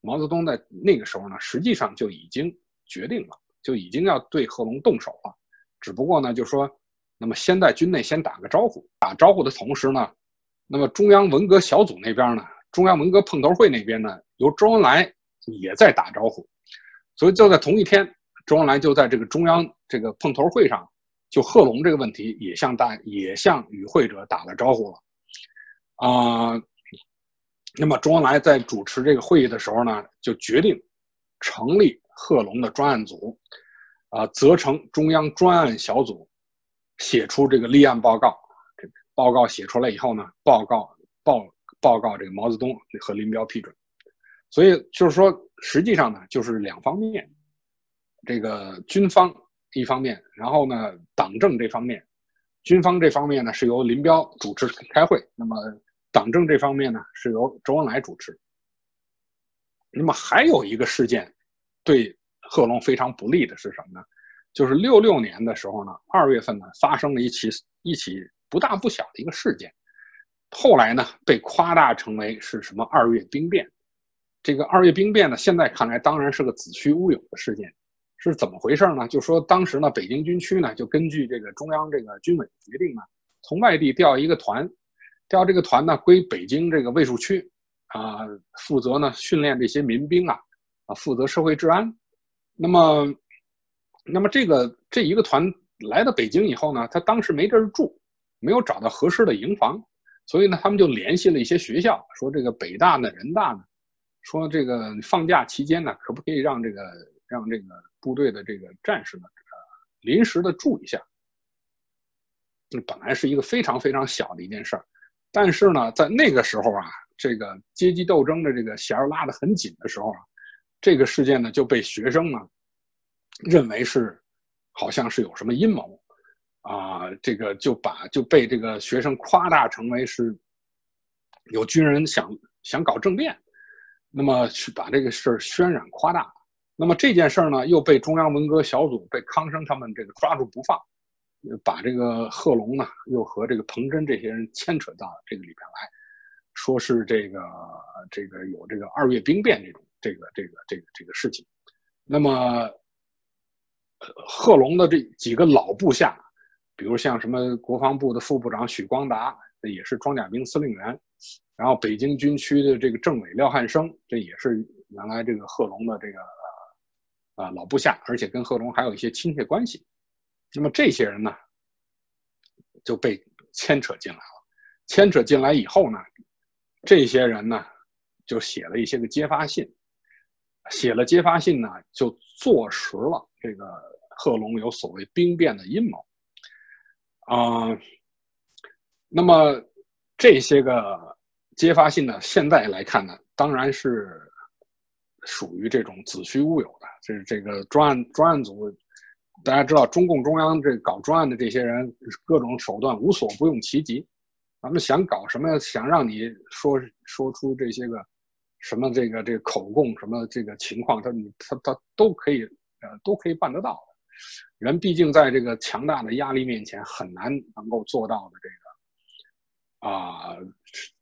毛泽东在那个时候呢，实际上就已经决定了，就已经要对贺龙动手了。只不过呢，就说那么先在军内先打个招呼，打招呼的同时呢，那么中央文革小组那边呢，中央文革碰头会那边呢，由周恩来也在打招呼。所以就在同一天，周恩来就在这个中央这个碰头会上，就贺龙这个问题也向大也向与会者打了招呼了，啊、呃，那么周恩来在主持这个会议的时候呢，就决定成立贺龙的专案组，啊、呃，责成中央专案小组写出这个立案报告。这个报告写出来以后呢，报告报报告这个毛泽东和林彪批准。所以就是说，实际上呢，就是两方面，这个军方一方面，然后呢，党政这方面，军方这方面呢是由林彪主持开会，那么党政这方面呢是由周恩来主持。那么还有一个事件对贺龙非常不利的是什么呢？就是六六年的时候呢，二月份呢发生了一起一起不大不小的一个事件，后来呢被夸大成为是什么二月兵变。这个二月兵变呢，现在看来当然是个子虚乌有的事件。是怎么回事呢？就说当时呢，北京军区呢就根据这个中央这个军委决定呢，从外地调一个团，调这个团呢归北京这个卫戍区，啊、呃，负责呢训练这些民兵啊，啊，负责社会治安。那么，那么这个这一个团来到北京以后呢，他当时没地儿住，没有找到合适的营房，所以呢，他们就联系了一些学校，说这个北大呢、人大呢，说这个放假期间呢，可不可以让这个。让这个部队的这个战士呢，临时的住一下。这本来是一个非常非常小的一件事儿，但是呢，在那个时候啊，这个阶级斗争的这个弦儿拉得很紧的时候啊，这个事件呢就被学生呢认为是好像是有什么阴谋啊、呃，这个就把就被这个学生夸大成为是有军人想想搞政变，那么去把这个事儿渲染夸大。那么这件事呢，又被中央文革小组被康生他们这个抓住不放，把这个贺龙呢，又和这个彭真这些人牵扯到这个里边来，说是这个这个有这个二月兵变这种这个这个这个这个事情。那么贺龙的这几个老部下，比如像什么国防部的副部长许光达，也是装甲兵司令员，然后北京军区的这个政委廖汉生，这也是原来这个贺龙的这个。啊，老部下，而且跟贺龙还有一些亲戚关系，那么这些人呢就被牵扯进来了。牵扯进来以后呢，这些人呢就写了一些个揭发信，写了揭发信呢，就坐实了这个贺龙有所谓兵变的阴谋。啊、呃，那么这些个揭发信呢，现在来看呢，当然是属于这种子虚乌有的。这是这个专案专案组，大家知道，中共中央这搞专案的这些人，各种手段无所不用其极。咱们想搞什么，想让你说说出这些个什么这个这个口供什么这个情况，他他他都可以呃都可以办得到的。人毕竟在这个强大的压力面前，很难能够做到的这个。啊，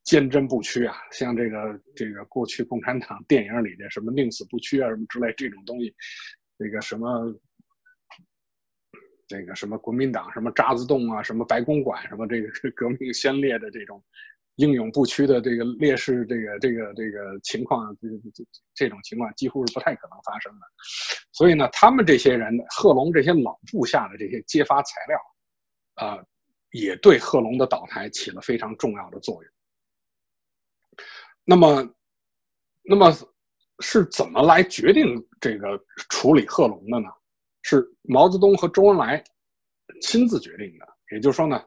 坚贞不屈啊！像这个这个过去共产党电影里的什么宁死不屈啊，什么之类这种东西，这个什么，这个什么国民党什么渣滓洞啊，什么白公馆，什么这个革命先烈的这种英勇不屈的这个烈士，这个这个这个情况，这这这种情况几乎是不太可能发生的。所以呢，他们这些人，贺龙这些老部下的这些揭发材料，啊、呃。也对贺龙的倒台起了非常重要的作用。那么，那么是怎么来决定这个处理贺龙的呢？是毛泽东和周恩来亲自决定的。也就是说呢，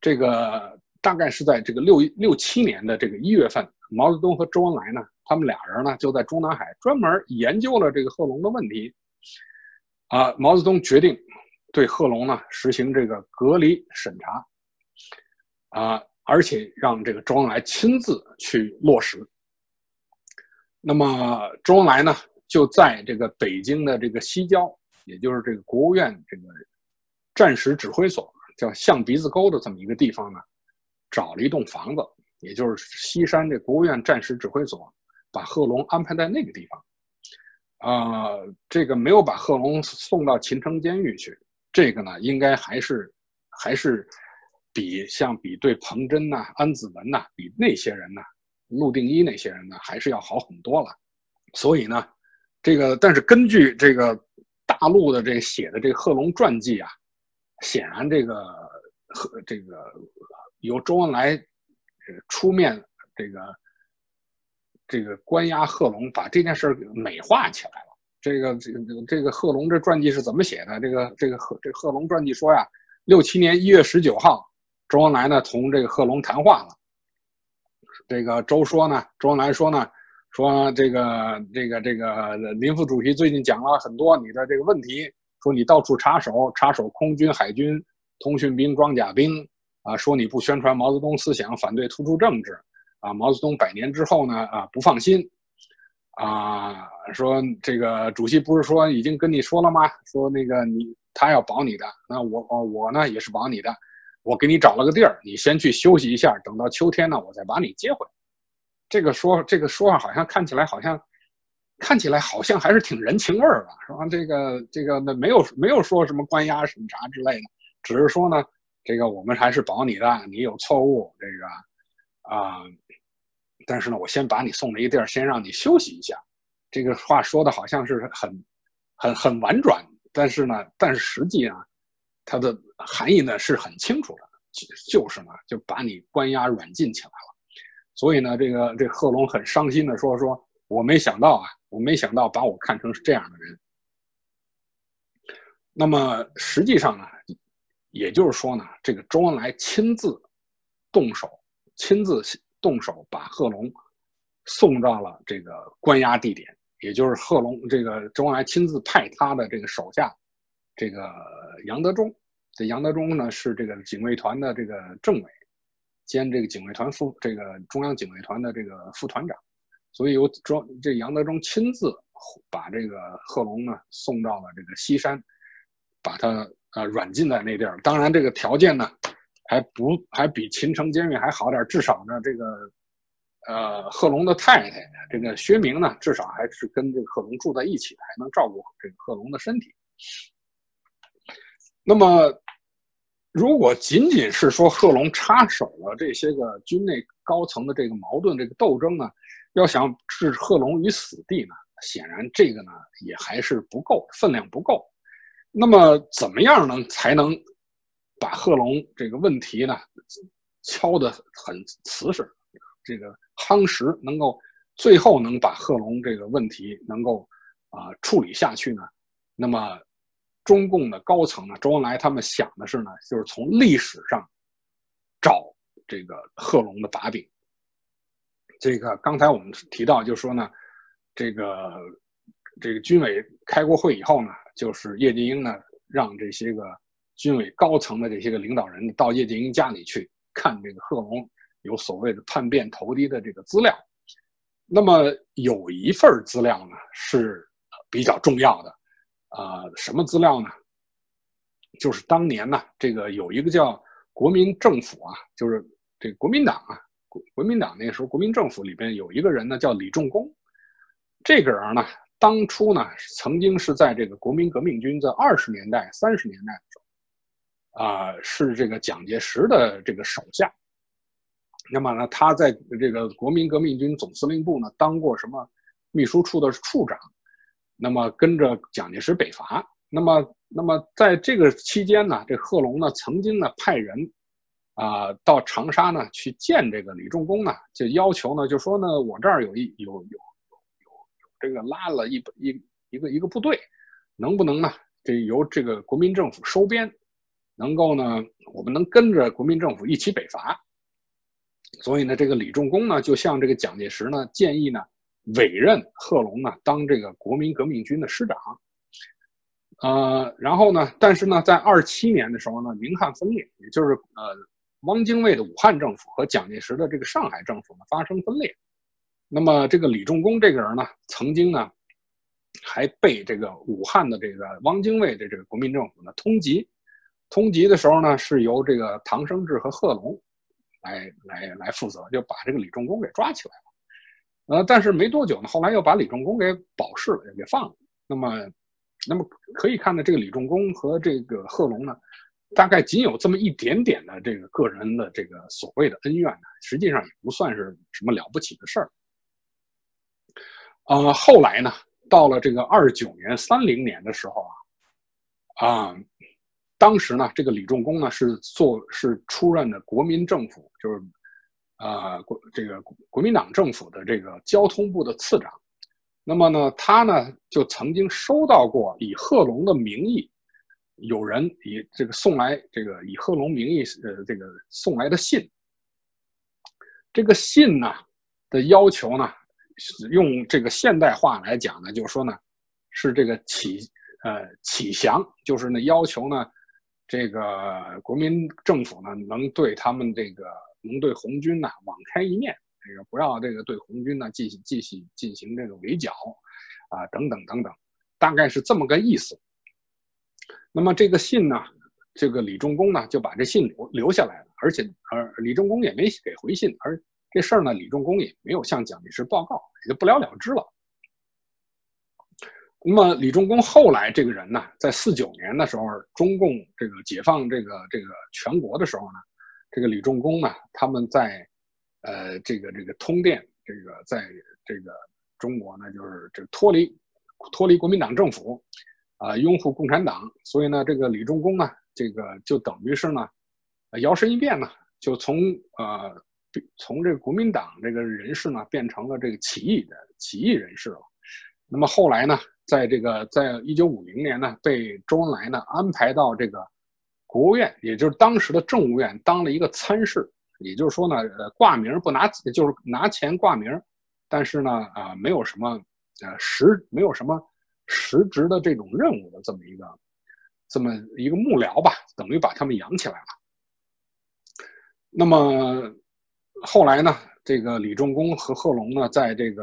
这个大概是在这个六六七年的这个一月份，毛泽东和周恩来呢，他们俩人呢就在中南海专门研究了这个贺龙的问题。啊、呃，毛泽东决定。对贺龙呢实行这个隔离审查，啊、呃，而且让这个周恩来亲自去落实。那么周恩来呢就在这个北京的这个西郊，也就是这个国务院这个战时指挥所，叫象鼻子沟的这么一个地方呢，找了一栋房子，也就是西山这国务院战时指挥所，把贺龙安排在那个地方。啊、呃，这个没有把贺龙送到秦城监狱去。这个呢，应该还是还是比像比对彭真呐、啊、安子文呐、啊、比那些人呐、啊、陆定一那些人呢，还是要好很多了。所以呢，这个但是根据这个大陆的这写的这个贺龙传记啊，显然这个和这个由周恩来出面这个这个关押贺龙，把这件事美化起来了。这个这个这个贺龙这传记是怎么写的？这个这个贺这贺龙传记说呀，六七年一月十九号，周恩来呢同这个贺龙谈话了。这个周说呢，周恩来说呢，说这个这个这个林副主席最近讲了很多你的这个问题，说你到处插手，插手空军、海军、通讯兵、装甲兵啊，说你不宣传毛泽东思想，反对突出政治啊，毛泽东百年之后呢啊不放心。啊，说这个主席不是说已经跟你说了吗？说那个你他要保你的，那我我呢也是保你的，我给你找了个地儿，你先去休息一下，等到秋天呢，我再把你接回来。这个说这个说法好像看起来好像看起来好像还是挺人情味儿的，说这个这个没有没有说什么关押审查之类的，只是说呢，这个我们还是保你的，你有错误这个啊。呃但是呢，我先把你送到一个地儿，先让你休息一下。这个话说的好像是很、很、很婉转，但是呢，但是实际呢，它的含义呢是很清楚的，就是呢，就把你关押软禁起来了。所以呢，这个这贺龙很伤心的说：“说我没想到啊，我没想到把我看成是这样的人。”那么实际上呢，也就是说呢，这个周恩来亲自动手，亲自。动手把贺龙送到了这个关押地点，也就是贺龙这个周恩来亲自派他的这个手下，这个杨德忠。这杨德忠呢是这个警卫团的这个政委，兼这个警卫团副这个中央警卫团的这个副团长，所以由周这杨德忠亲自把这个贺龙呢送到了这个西山，把他呃软禁在那地儿。当然，这个条件呢。还不还比秦城监狱还好点，至少呢，这个，呃，贺龙的太太这个薛明呢，至少还是跟这个贺龙住在一起，还能照顾这个贺龙的身体。那么，如果仅仅是说贺龙插手了这些个军内高层的这个矛盾、这个斗争呢，要想置贺龙于死地呢，显然这个呢也还是不够，分量不够。那么，怎么样能才能？把贺龙这个问题呢敲得很瓷实，这个夯实，能够最后能把贺龙这个问题能够啊、呃、处理下去呢？那么中共的高层呢，周恩来他们想的是呢，就是从历史上找这个贺龙的把柄，这个刚才我们提到，就是说呢，这个这个军委开过会以后呢，就是叶剑英呢让这些个军委高层的这些个领导人到叶剑英家里去看这个贺龙有所谓的叛变投敌的这个资料。那么有一份资料呢是比较重要的，呃，什么资料呢？就是当年呢，这个有一个叫国民政府啊，就是这个国民党啊，国国民党那时候国民政府里边有一个人呢叫李仲弓，这个人呢，当初呢曾经是在这个国民革命军在二十年代、三十年代的时候，啊、呃，是这个蒋介石的这个手下。那么呢，他在这个国民革命军总司令部呢当过什么秘书处的处长，那么跟着蒋介石北伐。那么那么在这个期间呢，这贺龙呢曾经呢派人啊、呃、到长沙呢去见这个李仲弓呢，就要求呢就说呢，我这儿有一有有有有这个拉了一一一个一个部队，能不能呢这由这个国民政府收编，能够呢我们能跟着国民政府一起北伐。所以呢，这个李仲弓呢，就向这个蒋介石呢建议呢，委任贺龙呢当这个国民革命军的师长，呃，然后呢，但是呢，在二七年的时候呢，宁汉分裂，也就是呃，汪精卫的武汉政府和蒋介石的这个上海政府呢发生分裂。那么这个李仲弓这个人呢，曾经呢，还被这个武汉的这个汪精卫的这个国民政府呢通缉，通缉的时候呢，是由这个唐生智和贺龙来来来负责，就把这个李仲弓给抓起来了，呃，但是没多久呢，后来又把李仲弓给保释了，也给放了。那么，那么可以看到，这个李仲弓和这个贺龙呢，大概仅有这么一点点的这个个人的这个所谓的恩怨呢，实际上也不算是什么了不起的事儿。呃，后来呢，到了这个二九年、三零年的时候啊，啊、呃。当时呢，这个李仲弓呢是做是出任的国民政府，就是，呃，国这个国民党政府的这个交通部的次长。那么呢，他呢就曾经收到过以贺龙的名义，有人以这个送来这个以贺龙名义呃这个送来的信。这个信呢的要求呢，用这个现代话来讲呢，就是说呢，是这个起呃起降，就是呢要求呢。这个国民政府呢，能对他们这个能对红军呢网开一面，这个不要这个对红军呢进行进行进行这个围剿，啊等等等等，大概是这么个意思。那么这个信呢，这个李仲弓呢就把这信留留下来了，而且而李仲弓也没给回信，而这事儿呢，李仲弓也没有向蒋介石报告，也就不了了之了。那么李仲弓后来这个人呢，在四九年的时候，中共这个解放这个这个全国的时候呢，这个李仲弓呢，他们在，呃，这个这个通电，这个在这个中国呢，就是这脱离脱离国民党政府，啊、呃，拥护共产党，所以呢，这个李仲弓呢，这个就等于是呢，摇身一变呢，就从呃从这个国民党这个人士呢，变成了这个起义的起义人士了。那么后来呢？在这个，在一九五零年呢，被周恩来呢安排到这个国务院，也就是当时的政务院，当了一个参事。也就是说呢，挂名不拿，就是拿钱挂名，但是呢，啊、呃，没有什么，呃，实没有什么实质的这种任务的这么一个，这么一个幕僚吧，等于把他们养起来了。那么后来呢，这个李仲弓和贺龙呢，在这个。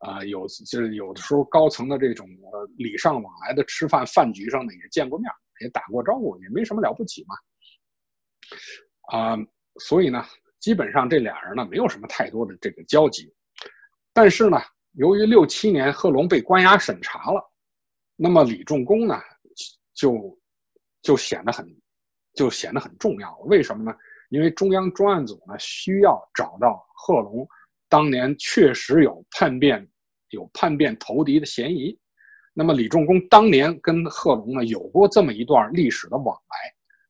啊、呃，有就是有的时候高层的这种呃礼尚往来的吃饭饭局上呢也见过面，也打过招呼，也没什么了不起嘛。啊、呃，所以呢，基本上这俩人呢没有什么太多的这个交集。但是呢，由于六七年贺龙被关押审查了，那么李仲弓呢就就显得很就显得很重要。为什么呢？因为中央专案组呢需要找到贺龙。当年确实有叛变，有叛变投敌的嫌疑。那么李仲弓当年跟贺龙呢有过这么一段历史的往来，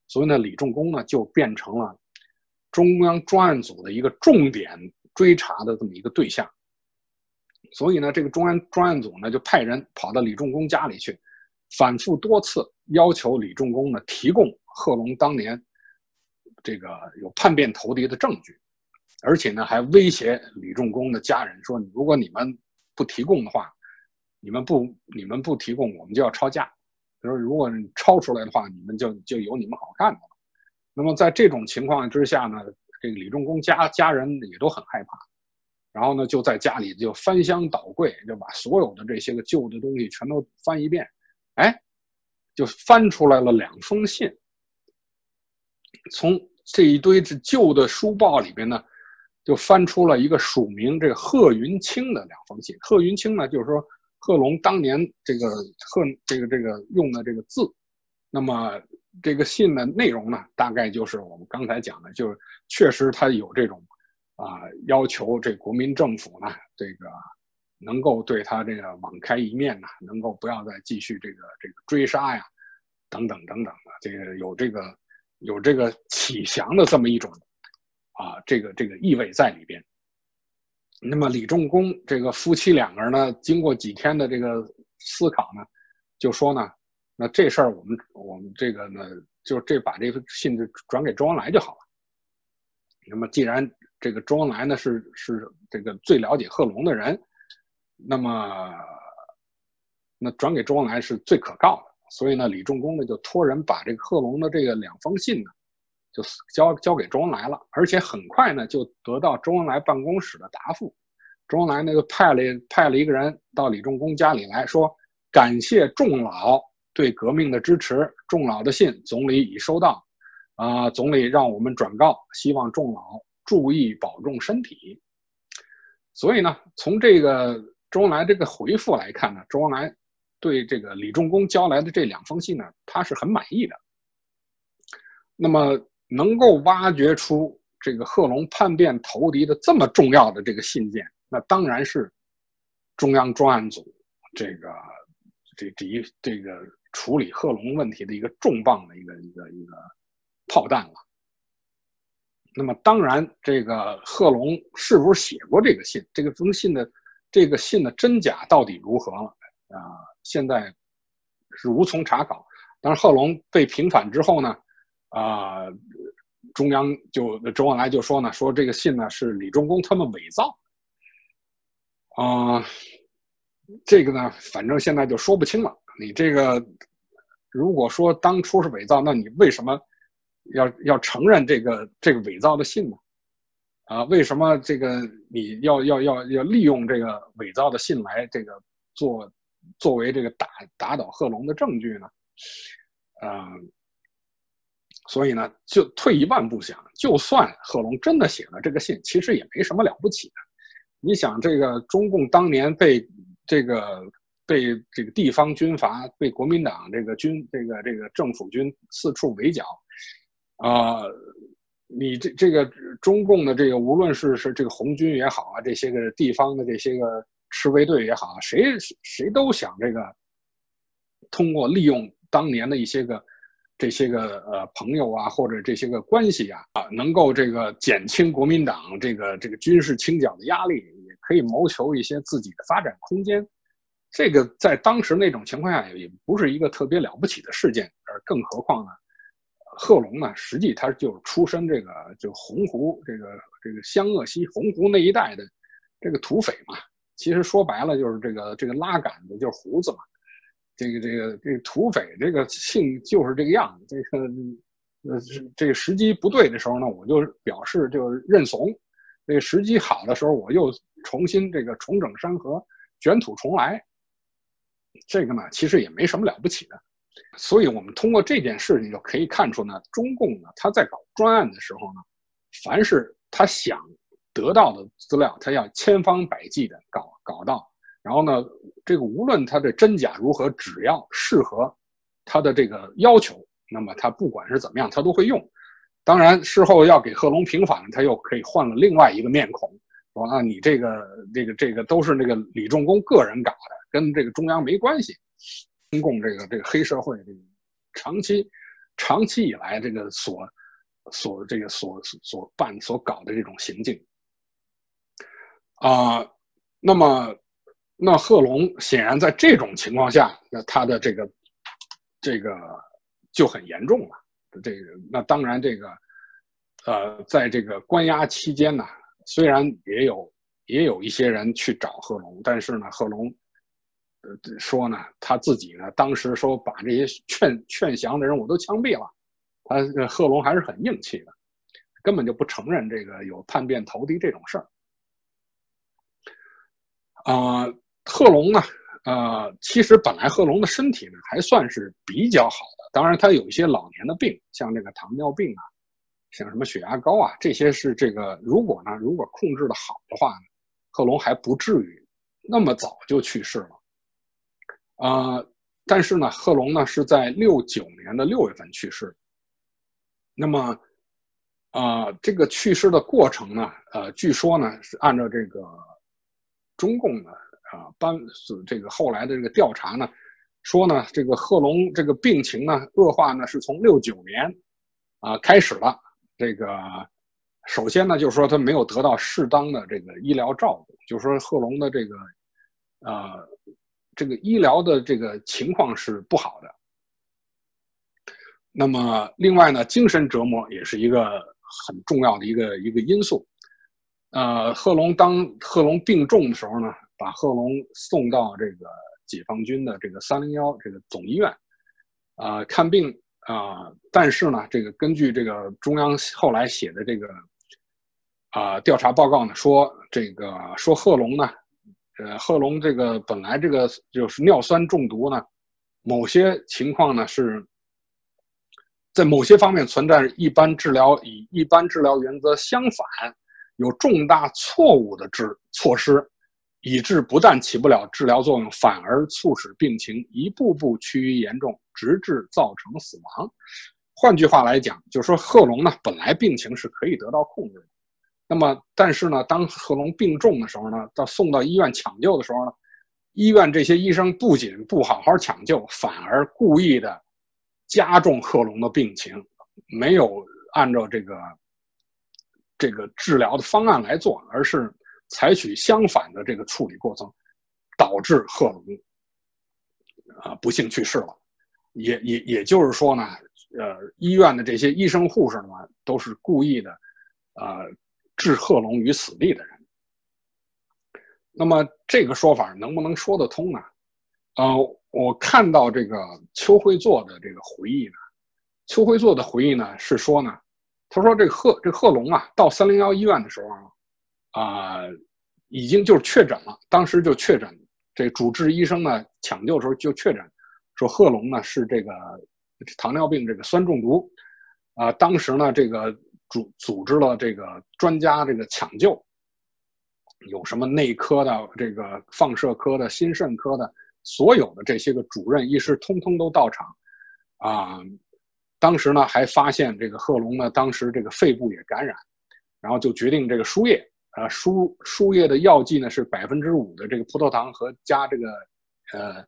所以呢，李仲弓呢就变成了中央专案组的一个重点追查的这么一个对象。所以呢，这个中央专案组呢就派人跑到李仲弓家里去，反复多次要求李仲弓呢提供贺龙当年这个有叛变投敌的证据。而且呢还威胁吕仲弓的家人说，如果你们不提供的话，你们不你们不提供，我们就要抄家。他说，如果抄出来的话，你们就就有你们好看的了。那么在这种情况之下呢，这个李仲弓家家人也都很害怕，然后呢就在家里就翻箱倒柜，就把所有的这些个旧的东西全都翻一遍，哎，就翻出来了两封信。从这一堆旧的书报里边呢，就翻出了一个署名这个贺云清的两封信。贺云清呢，就是说贺龙当年这个贺这个这个用的这个字。那么这个信的内容呢，大概就是我们刚才讲的，就是确实他有这种啊、呃、要求，这国民政府呢，这个能够对他这个网开一面呐，能够不要再继续这个这个追杀呀，等等等等的，这个有这个有这个启降的这么一种。啊，这个这个意味在里边。那么李仲弓这个夫妻两个人呢，经过几天的这个思考呢，就说呢，那这事儿我们我们这个呢，就这把这个信就转给周恩来就好了。那么既然这个周恩来呢是是这个最了解贺龙的人，那么那转给周恩来是最可靠的。所以呢，李仲弓呢就托人把这个贺龙的这个两封信呢，就交交给周恩来了，而且很快呢就得到周恩来办公室的答复。周恩来呢就派了派了一个人到李仲弓家里来说，感谢仲老对革命的支持，仲老的信总理已收到，啊、呃，总理让我们转告，希望仲老注意保重身体。所以呢，从这个周恩来这个回复来看呢，周恩来对这个李仲弓交来的这两封信呢，他是很满意的。那么，能够挖掘出这个贺龙叛变投敌的这么重要的这个信件，那当然是中央专案组这个这这这个处理贺龙问题的一个重磅的一个一个一个炮弹了。那么当然，这个贺龙是不是写过这个信，这个封信的这个信的真假到底如何了啊、呃？现在是无从查考。但是贺龙被平反之后呢？啊、呃，中央就周恩来就说呢，说这个信呢是李仲弓他们伪造的，啊、呃，这个呢，反正现在就说不清了。你这个如果说当初是伪造，那你为什么要要承认这个这个伪造的信呢？啊、呃，为什么这个你要要要要利用这个伪造的信来这个做作为这个打打倒贺龙的证据呢？啊、呃。所以呢，就退一万步想，就算贺龙真的写了这个信，其实也没什么了不起的。你想，这个中共当年被这个被这个地方军阀、被国民党这个军、这个这个政府军四处围剿，啊、呃，你这这个中共的这个无论是是这个红军也好啊，这些个地方的这些个赤卫队也好啊，谁谁都想这个通过利用当年的一些个。这些个呃朋友啊，或者这些个关系啊，啊，能够这个减轻国民党这个这个军事清剿的压力，也可以谋求一些自己的发展空间。这个在当时那种情况下，也不是一个特别了不起的事件。而更何况呢，贺龙呢，实际他就是出身这个就洪湖这个这个湘鄂西洪湖那一带的这个土匪嘛。其实说白了就是这个这个拉杆子就是胡子嘛。这个这个这个土匪这个性就是这个样子，这个呃这个时机不对的时候呢，我就表示就是认怂；这个时机好的时候，我又重新这个重整山河，卷土重来。这个呢，其实也没什么了不起的。所以我们通过这件事情就可以看出呢，中共呢他在搞专案的时候呢，凡是他想得到的资料，他要千方百计的搞搞到。然后呢，这个无论它的真假如何，只要适合它的这个要求，那么它不管是怎么样，它都会用。当然，事后要给贺龙平反，他又可以换了另外一个面孔，说啊，你这个这个这个都是那个李仲弓个人搞的，跟这个中央没关系。中共这个这个黑社会，这个长期长期以来这个所所这个所所办所搞的这种行径啊、呃，那么。那贺龙显然在这种情况下，那他的这个这个就很严重了。这个那当然这个呃，在这个关押期间呢，虽然也有也有一些人去找贺龙，但是呢，贺龙呃说呢，他自己呢当时说把这些劝劝降的人我都枪毙了，他贺龙还是很硬气的，根本就不承认这个有叛变投敌这种事儿。啊、呃，贺龙呢？ 呃，其实本来贺龙的身体呢还算是比较好的，当然他有一些老年的病，像这个糖尿病啊，像什么血压高啊，这些是这个如果呢如果控制的好的话呢，贺龙还不至于那么早就去世了。呃，但是呢，贺龙呢是在六九年的六月份去世。那么，呃，这个去世的过程呢，呃，据说呢是按照这个中共呢。 啊，班这个后来的这个调查呢，说呢，这个贺龙这个病情呢恶化呢是从六九年啊、呃、开始了。这个首先呢，就是说他没有得到适当的这个医疗照顾，就是说贺龙的这个呃这个医疗的这个情况是不好的。那么另外呢，精神折磨也是一个很重要的一个一个因素。呃，贺龙当贺龙病重的时候呢。 把贺龙送到这个解放军的这个三零一这个总医院，啊、呃、看病啊、呃，但是呢，这个根据这个中央后来写的这个啊、呃、调查报告呢，说这个说贺龙呢，呃贺龙这个本来这个就是尿酸中毒呢，某些情况呢是在某些方面存在一般治疗与一般治疗原则相反，有重大错误的治措施。 以致不但起不了治疗作用，反而促使病情一步步趋于严重，直至造成死亡。换句话来讲，就是说贺龙呢，本来病情是可以得到控制的。那么，但是呢，当贺龙病重的时候呢，到送到医院抢救的时候呢，医院这些医生不仅不好好抢救，反而故意的加重贺龙的病情，没有按照这个这个治疗的方案来做，而是。 采取相反的这个处理过程，导致贺龙啊、呃、不幸去世了。也也也就是说呢，呃，医院的这些医生护士呢，都是故意的，呃，置贺龙于死地的人。那么这个说法能不能说得通呢？呃，我看到这个邱会作的这个回忆呢，邱会作的回忆呢是说呢，他说这个贺这个贺龙啊，到三零一医院的时候啊。 啊、呃，已经就是确诊了，当时就确诊。这主治医生呢，抢救的时候就确诊，说贺龙呢是这个糖尿病这个酸中毒。啊、呃，当时呢，这个组组织了这个专家这个抢救，有什么内科的、这个放射科的、心肾科的，所有的这些个主任医师通通都到场。啊、呃，当时呢还发现这个贺龙呢，当时这个肺部也感染，然后就决定这个输液。 呃，输输液的药剂呢是 百分之五 的这个葡萄糖和加这个呃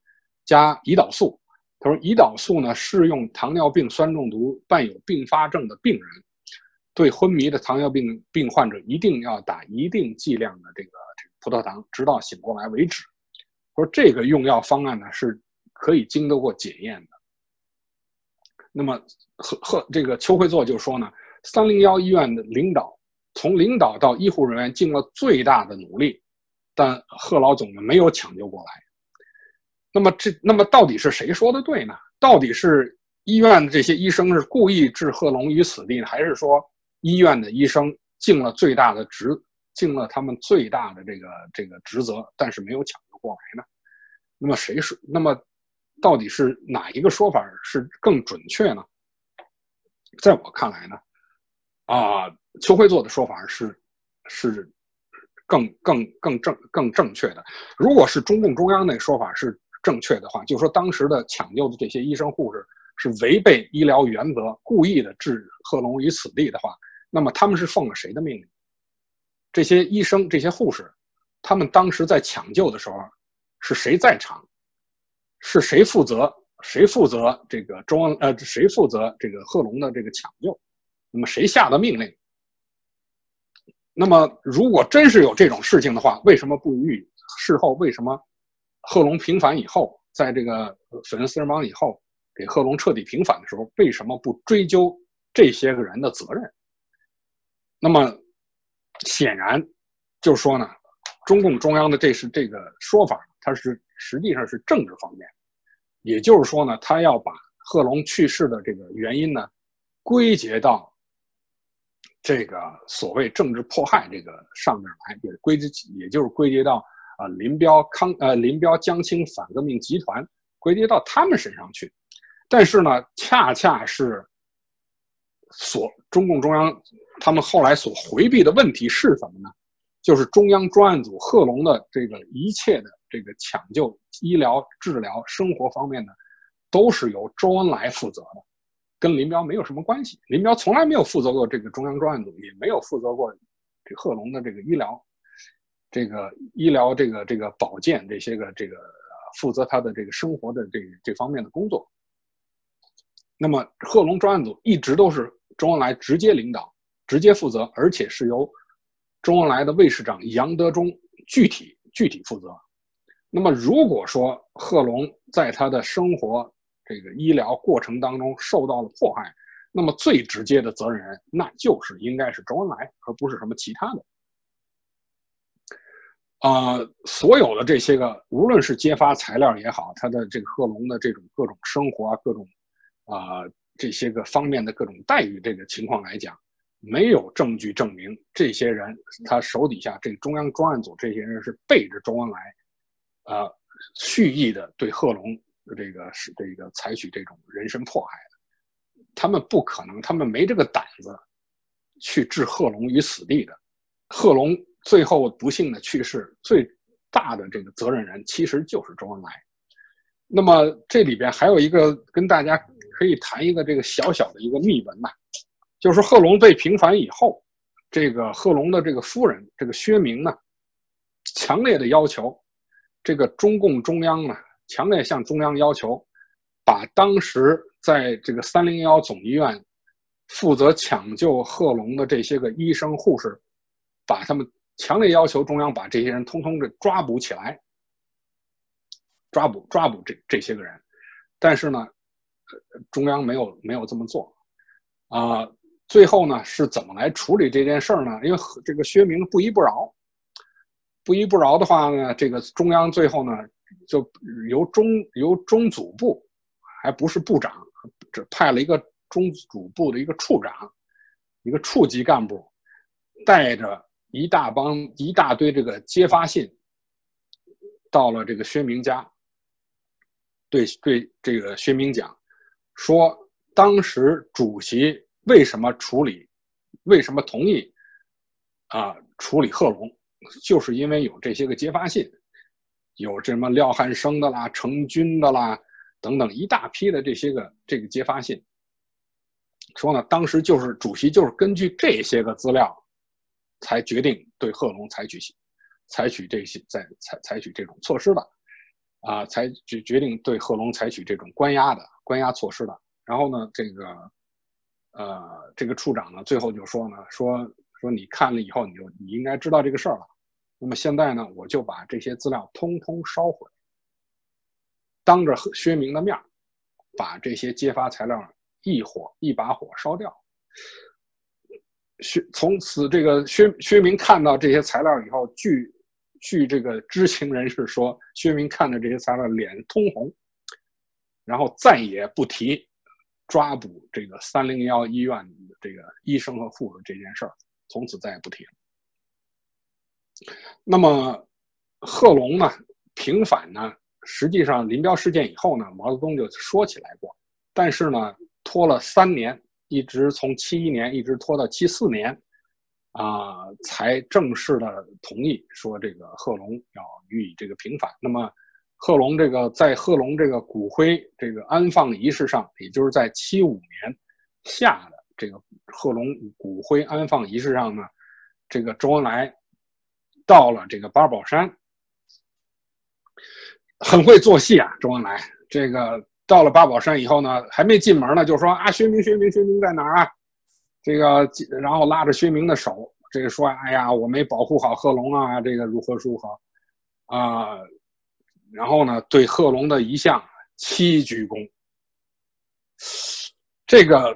加胰岛素。他说胰岛素呢适用糖尿病酸中毒伴有并发症的病人，对昏迷的糖尿病病患者一定要打一定剂量的这个这个葡萄糖，直到醒过来为止。他说这个用药方案呢是可以经得过检验的。那么和和这个邱会作就说呢， 三零一医院的领导。 从领导到医护人员尽了最大的努力，但贺老总呢没有抢救过来。那么这那么到底是谁说的对呢？到底是医院的这些医生是故意置贺龙于死地，还是说医院的医生尽了最大的职，尽了他们最大的这个这个职责，但是没有抢救过来呢？那么谁说？那么到底是哪一个说法是更准确呢？在我看来呢，啊、呃。 邱会作的说法是，是更更更正更正确的。如果是中共中央那说法是正确的话，就说当时的抢救的这些医生护士是违背医疗原则，故意的置贺龙于死地的话，那么他们是奉了谁的命令？这些医生、这些护士，他们当时在抢救的时候，是谁在场？是谁负责？谁负责这个中央？呃，谁负责这个贺龙的这个抢救？那么谁下的命令？ 那么，如果真是有这种事情的话，为什么不予以事后？为什么贺龙平反以后，在这个粉身碎骨以后，给贺龙彻底平反的时候，为什么不追究这些个人的责任？那么显然就是说呢，中共中央的这是这个说法，它是实际上是政治方面，也就是说呢，他要把贺龙去世的这个原因呢，归结到这个所谓政治迫害这个上面来，也归结，也就是归结到啊、呃、林彪康呃林彪江青反革命集团归结到他们身上去。但是呢，恰恰是所中共中央他们后来所回避的问题是什么呢？就是中央专案组贺龙的这个一切的这个抢救、医疗、治疗、生活方面的，都是由周恩来负责的，跟林彪没有什么关系。林彪从来没有负责过这个中央专案组，也没有负责过这贺龙的这个医疗、这个医疗、这个这个保健这些个这个负责他的这个生活的这这方面的工作。那么贺龙专案组一直都是周恩来直接领导、直接负责，而且是由周恩来的卫士长杨德忠具体具体负责。那么如果说贺龙在他的生活这个医疗过程当中受到了迫害，那么最直接的责任人那就是应该是周恩来，而不是什么其他的。呃，所有的这些个，无论是揭发材料也好，他的这个贺龙的这种各种生活啊，各种啊、呃、这些个方面的各种待遇这个情况来讲，没有证据证明这些人他手底下这中央专案组这些人是背着周恩来，呃，蓄意的对贺龙这个是这个采取这种人身迫害的，他们不可能，他们没这个胆子去置贺龙于死地的。贺龙最后不幸的去世，最大的这个责任人其实就是周恩来。那么这里边还有一个跟大家可以谈一个这个小小的一个秘闻呐、啊，就是贺龙被平反以后，这个贺龙的这个夫人这个薛明呢，强烈的要求这个中共中央呢，强烈向中央要求，把当时在这个三零一总医院负责抢救贺龙的这些个医生护士，把他们强烈要求中央把这些人通通的抓捕起来，抓捕抓捕这这些个人。但是呢，中央没有没有这么做啊、呃。最后呢，是怎么来处理这件事儿呢？因为这个薛明不依不饶，不依不饶的话呢，这个中央最后呢，就由中由中组部，还不是部长，只派了一个中组部的一个处长，一个处级干部，带着一大帮一大堆这个揭发信，到了这个薛明家，对对这个薛明讲，说当时主席为什么处理，为什么同意啊、呃、处理贺龙，就是因为有这些个揭发信。有什么廖汉生的啦、成军的啦等等一大批的这些个这个揭发信，说呢，当时就是主席就是根据这些个资料，才决定对贺龙采取采取这些在采采取这种措施的，啊、呃，才决决定对贺龙采取这种关押的关押措施的。然后呢，这个呃这个处长呢，最后就说呢，说说你看了以后，你就你应该知道这个事儿了。那么现在呢，我就把这些资料通通烧毁，当着薛明的面，把这些揭发材料一火一把火烧掉。薛从此这个薛薛明看到这些材料以后，据据这个知情人士说，薛明看着这些材料脸通红，然后再也不提抓捕这个三零一医院这个医生和护士这件事儿，从此再也不提了。那么贺龙呢平反呢，实际上林彪事件以后呢，毛泽东就说起来过，但是呢拖了三年，一直从七一年一直拖到七四年啊、呃，才正式的同意说这个贺龙要予以这个平反。那么贺龙这个在贺龙这个骨灰这个安放仪式上，也就是在七五年下的这个贺龙骨灰安放仪式上呢，这个周恩来到了这个八宝山，很会做戏啊，周恩来。这个到了八宝山以后呢，还没进门呢，就说啊，薛明，薛明，薛明在哪儿啊？这个，然后拉着薛明的手，这个说，哎呀，我没保护好贺龙啊，这个如何如何啊、呃？然后呢，对贺龙的遗像七鞠躬。这个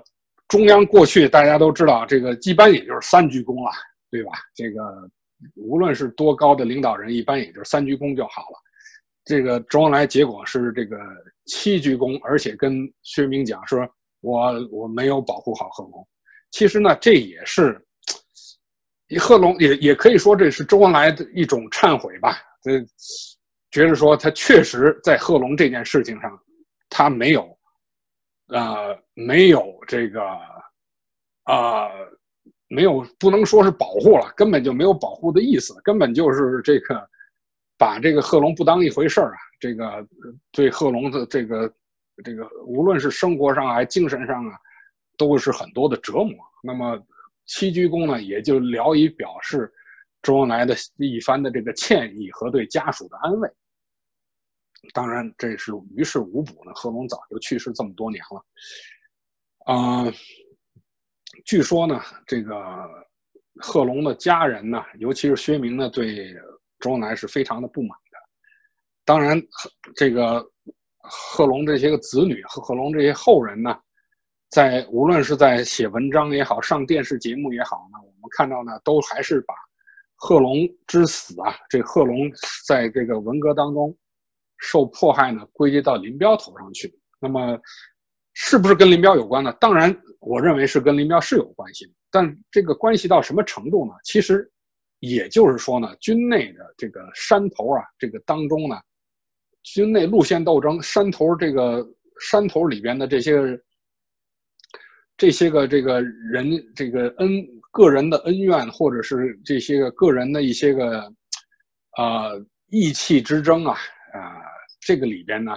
中央过去大家都知道，这个一般也就是三鞠躬了，对吧？这个无论是多高的领导人，一般也就是三鞠躬就好了。这个周恩来结果是这个七鞠躬，而且跟薛明讲说我我没有保护好贺龙。其实呢，这也是贺龙也也可以说这是周恩来的一种忏悔吧，觉得说他确实在贺龙这件事情上他没有呃没有这个呃没有不能说是保护了，根本就没有保护的意思，根本就是这个把这个贺龙不当一回事儿啊，这个对贺龙的这个这个无论是生活上还精神上啊，都是很多的折磨。那么七鞠躬呢，也就聊以表示周恩来的一番的这个歉意和对家属的安慰。当然这是于事无补呢，贺龙早就去世这么多年了。啊、呃，据说呢，这个贺龙的家人呢，尤其是薛明呢，对周恩来是非常的不满的。当然这个贺龙这些个子女和贺龙这些后人呢，在无论是在写文章也好，上电视节目也好呢，我们看到呢，都还是把贺龙之死啊，这贺龙在这个文革当中受迫害呢，归结到林彪头上去。那么是不是跟林彪有关呢？当然我认为是跟林彪是有关系的，但这个关系到什么程度呢？其实也就是说呢，军内的这个山头啊，这个当中呢，军内路线斗争，山头这个山头里边的这些这些个这个人这个恩个人的恩怨，或者是这些个个人的一些个呃意气之争啊，啊、呃，这个里边呢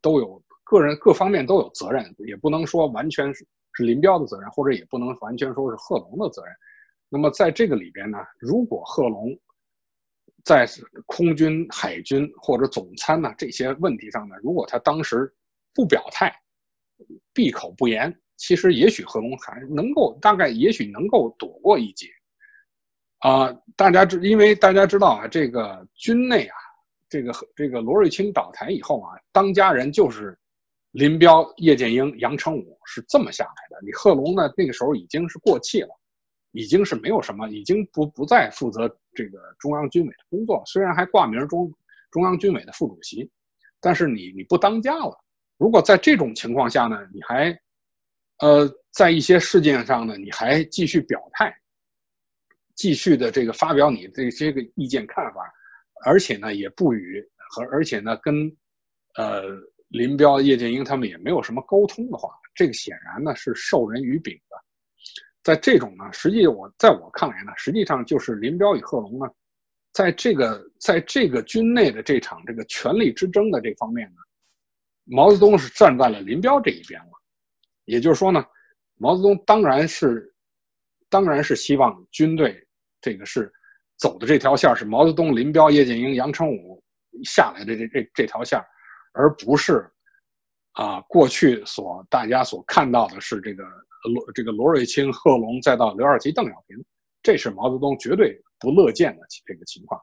都有个人各方面都有责任，也不能说完全是林彪的责任，或者也不能完全说是贺龙的责任。那么在这个里边呢，如果贺龙在空军、海军或者总参呢这些问题上呢，如果他当时不表态、闭口不言，其实也许贺龙还能够，大概也许能够躲过一劫。啊、呃，大家知，因为大家知道啊，这个军内啊，这个这个罗瑞卿倒台以后啊，当家人就是林彪、叶剑英、杨成武，是这么下来的。你贺龙呢，那个时候已经是过气了。已经是没有什么，已经不不再负责这个中央军委的工作，虽然还挂名中中央军委的副主席，但是你你不当家了。如果在这种情况下呢，你还呃在一些事件上呢，你还继续表态，继续的这个发表你这些个意见看法，而且呢也不与和而且呢跟呃林彪、叶剑英他们也没有什么沟通的话，这个显然呢是授人以柄的。在这种呢，实际我在我看来呢，实际上就是林彪与贺龙呢，在这个在这个军内的这场这个权力之争的这方面呢，毛泽东是站在了林彪这一边了。也就是说呢，毛泽东当然是当然是希望军队这个是走的这条线是毛泽东、林彪、叶剑英、杨成武下来的这这这条线，而不是啊、呃、过去所大家所看到的是这个。罗这个罗瑞卿、贺龙，再到刘少奇、邓小平，这是毛泽东绝对不乐见的这个情况。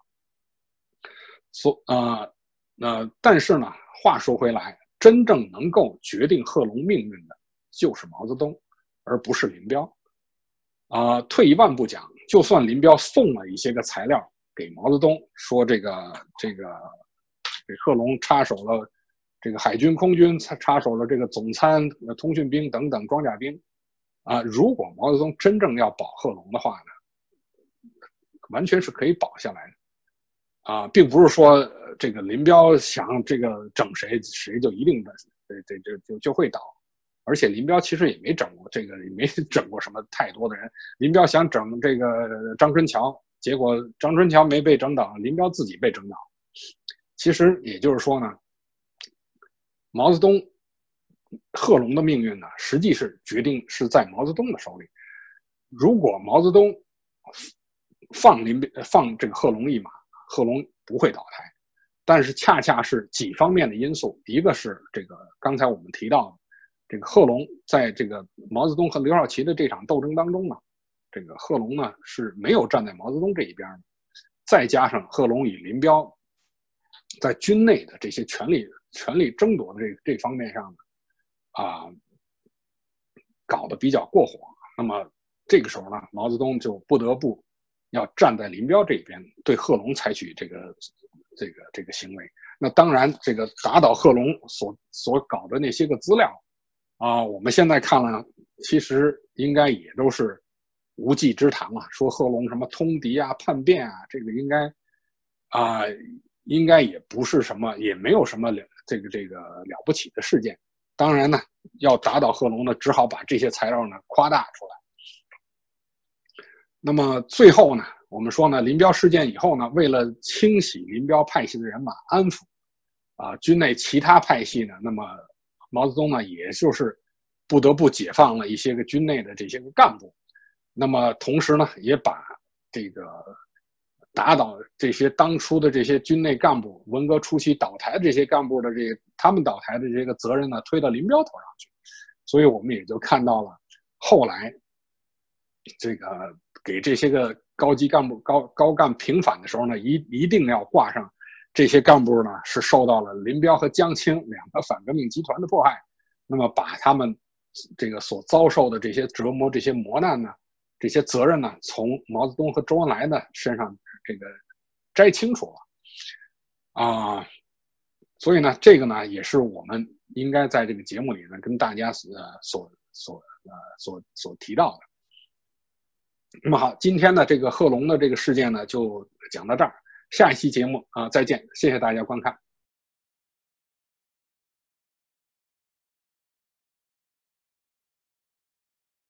所呃呃，但是呢，话说回来，真正能够决定贺龙命运的，就是毛泽东，而不是林彪。啊、呃，退一万步讲，就算林彪送了一些个材料给毛泽东，说这个这个给贺龙插手了这个海军、空军，插手了这个总参、通讯兵等等装甲兵。啊，如果毛泽东真正要保贺龙的话呢，完全是可以保下来的。啊，并不是说这个林彪想这个整谁谁就一定的这这就就会倒，而且林彪其实也没整过这个也没整过什么太多的人。林彪想整这个张春桥，结果张春桥没被整倒，林彪自己被整倒。其实也就是说呢，毛泽东。贺龙的命运呢，实际是决定是在毛泽东的手里。如果毛泽东放林放这个贺龙一马，贺龙不会倒台。但是恰恰是几方面的因素，一个是这个刚才我们提到的，这个贺龙在这个毛泽东和刘少奇的这场斗争当中呢，这个贺龙呢是没有站在毛泽东这一边的。再加上贺龙与林彪在军内的这些权力权力争夺的这这方面上呢。啊，搞得比较过火。那么这个时候呢，毛泽东就不得不要站在林彪这边，对贺龙采取这个这个这个行为。那当然，这个打倒贺龙所所搞的那些个资料啊，我们现在看了，其实应该也都是无稽之谈了。说贺龙什么通敌啊、叛变啊，这个应该啊、呃，应该也不是什么，也没有什么了这个这个了不起的事件。当然呢，要打倒贺龙呢，只好把这些材料呢夸大出来。那么最后呢，我们说呢，林彪事件以后呢，为了清洗林彪派系的人马，安抚啊、呃、军内其他派系呢，那么毛泽东呢，也就是不得不解放了一些个军内的这些个干部。那么同时呢，也把这个打倒这些当初的这些军内干部，文革初期倒台这些干部的这个他们倒台的这个责任呢，推到林彪头上去。所以我们也就看到了后来这个给这些个高级干部高高干平反的时候呢，一一定要挂上这些干部呢是受到了林彪和江青两个反革命集团的迫害，那么把他们这个所遭受的这些折磨、这些磨难呢，这些责任呢，从毛泽东和周恩来的身上这个摘清楚了啊、呃，所以呢，这个呢也是我们应该在这个节目里呢跟大家呃所所呃所所提到的。那么好，今天的这个贺龙的这个事件呢，就讲到这儿。下一期节目啊、呃，再见，谢谢大家观看。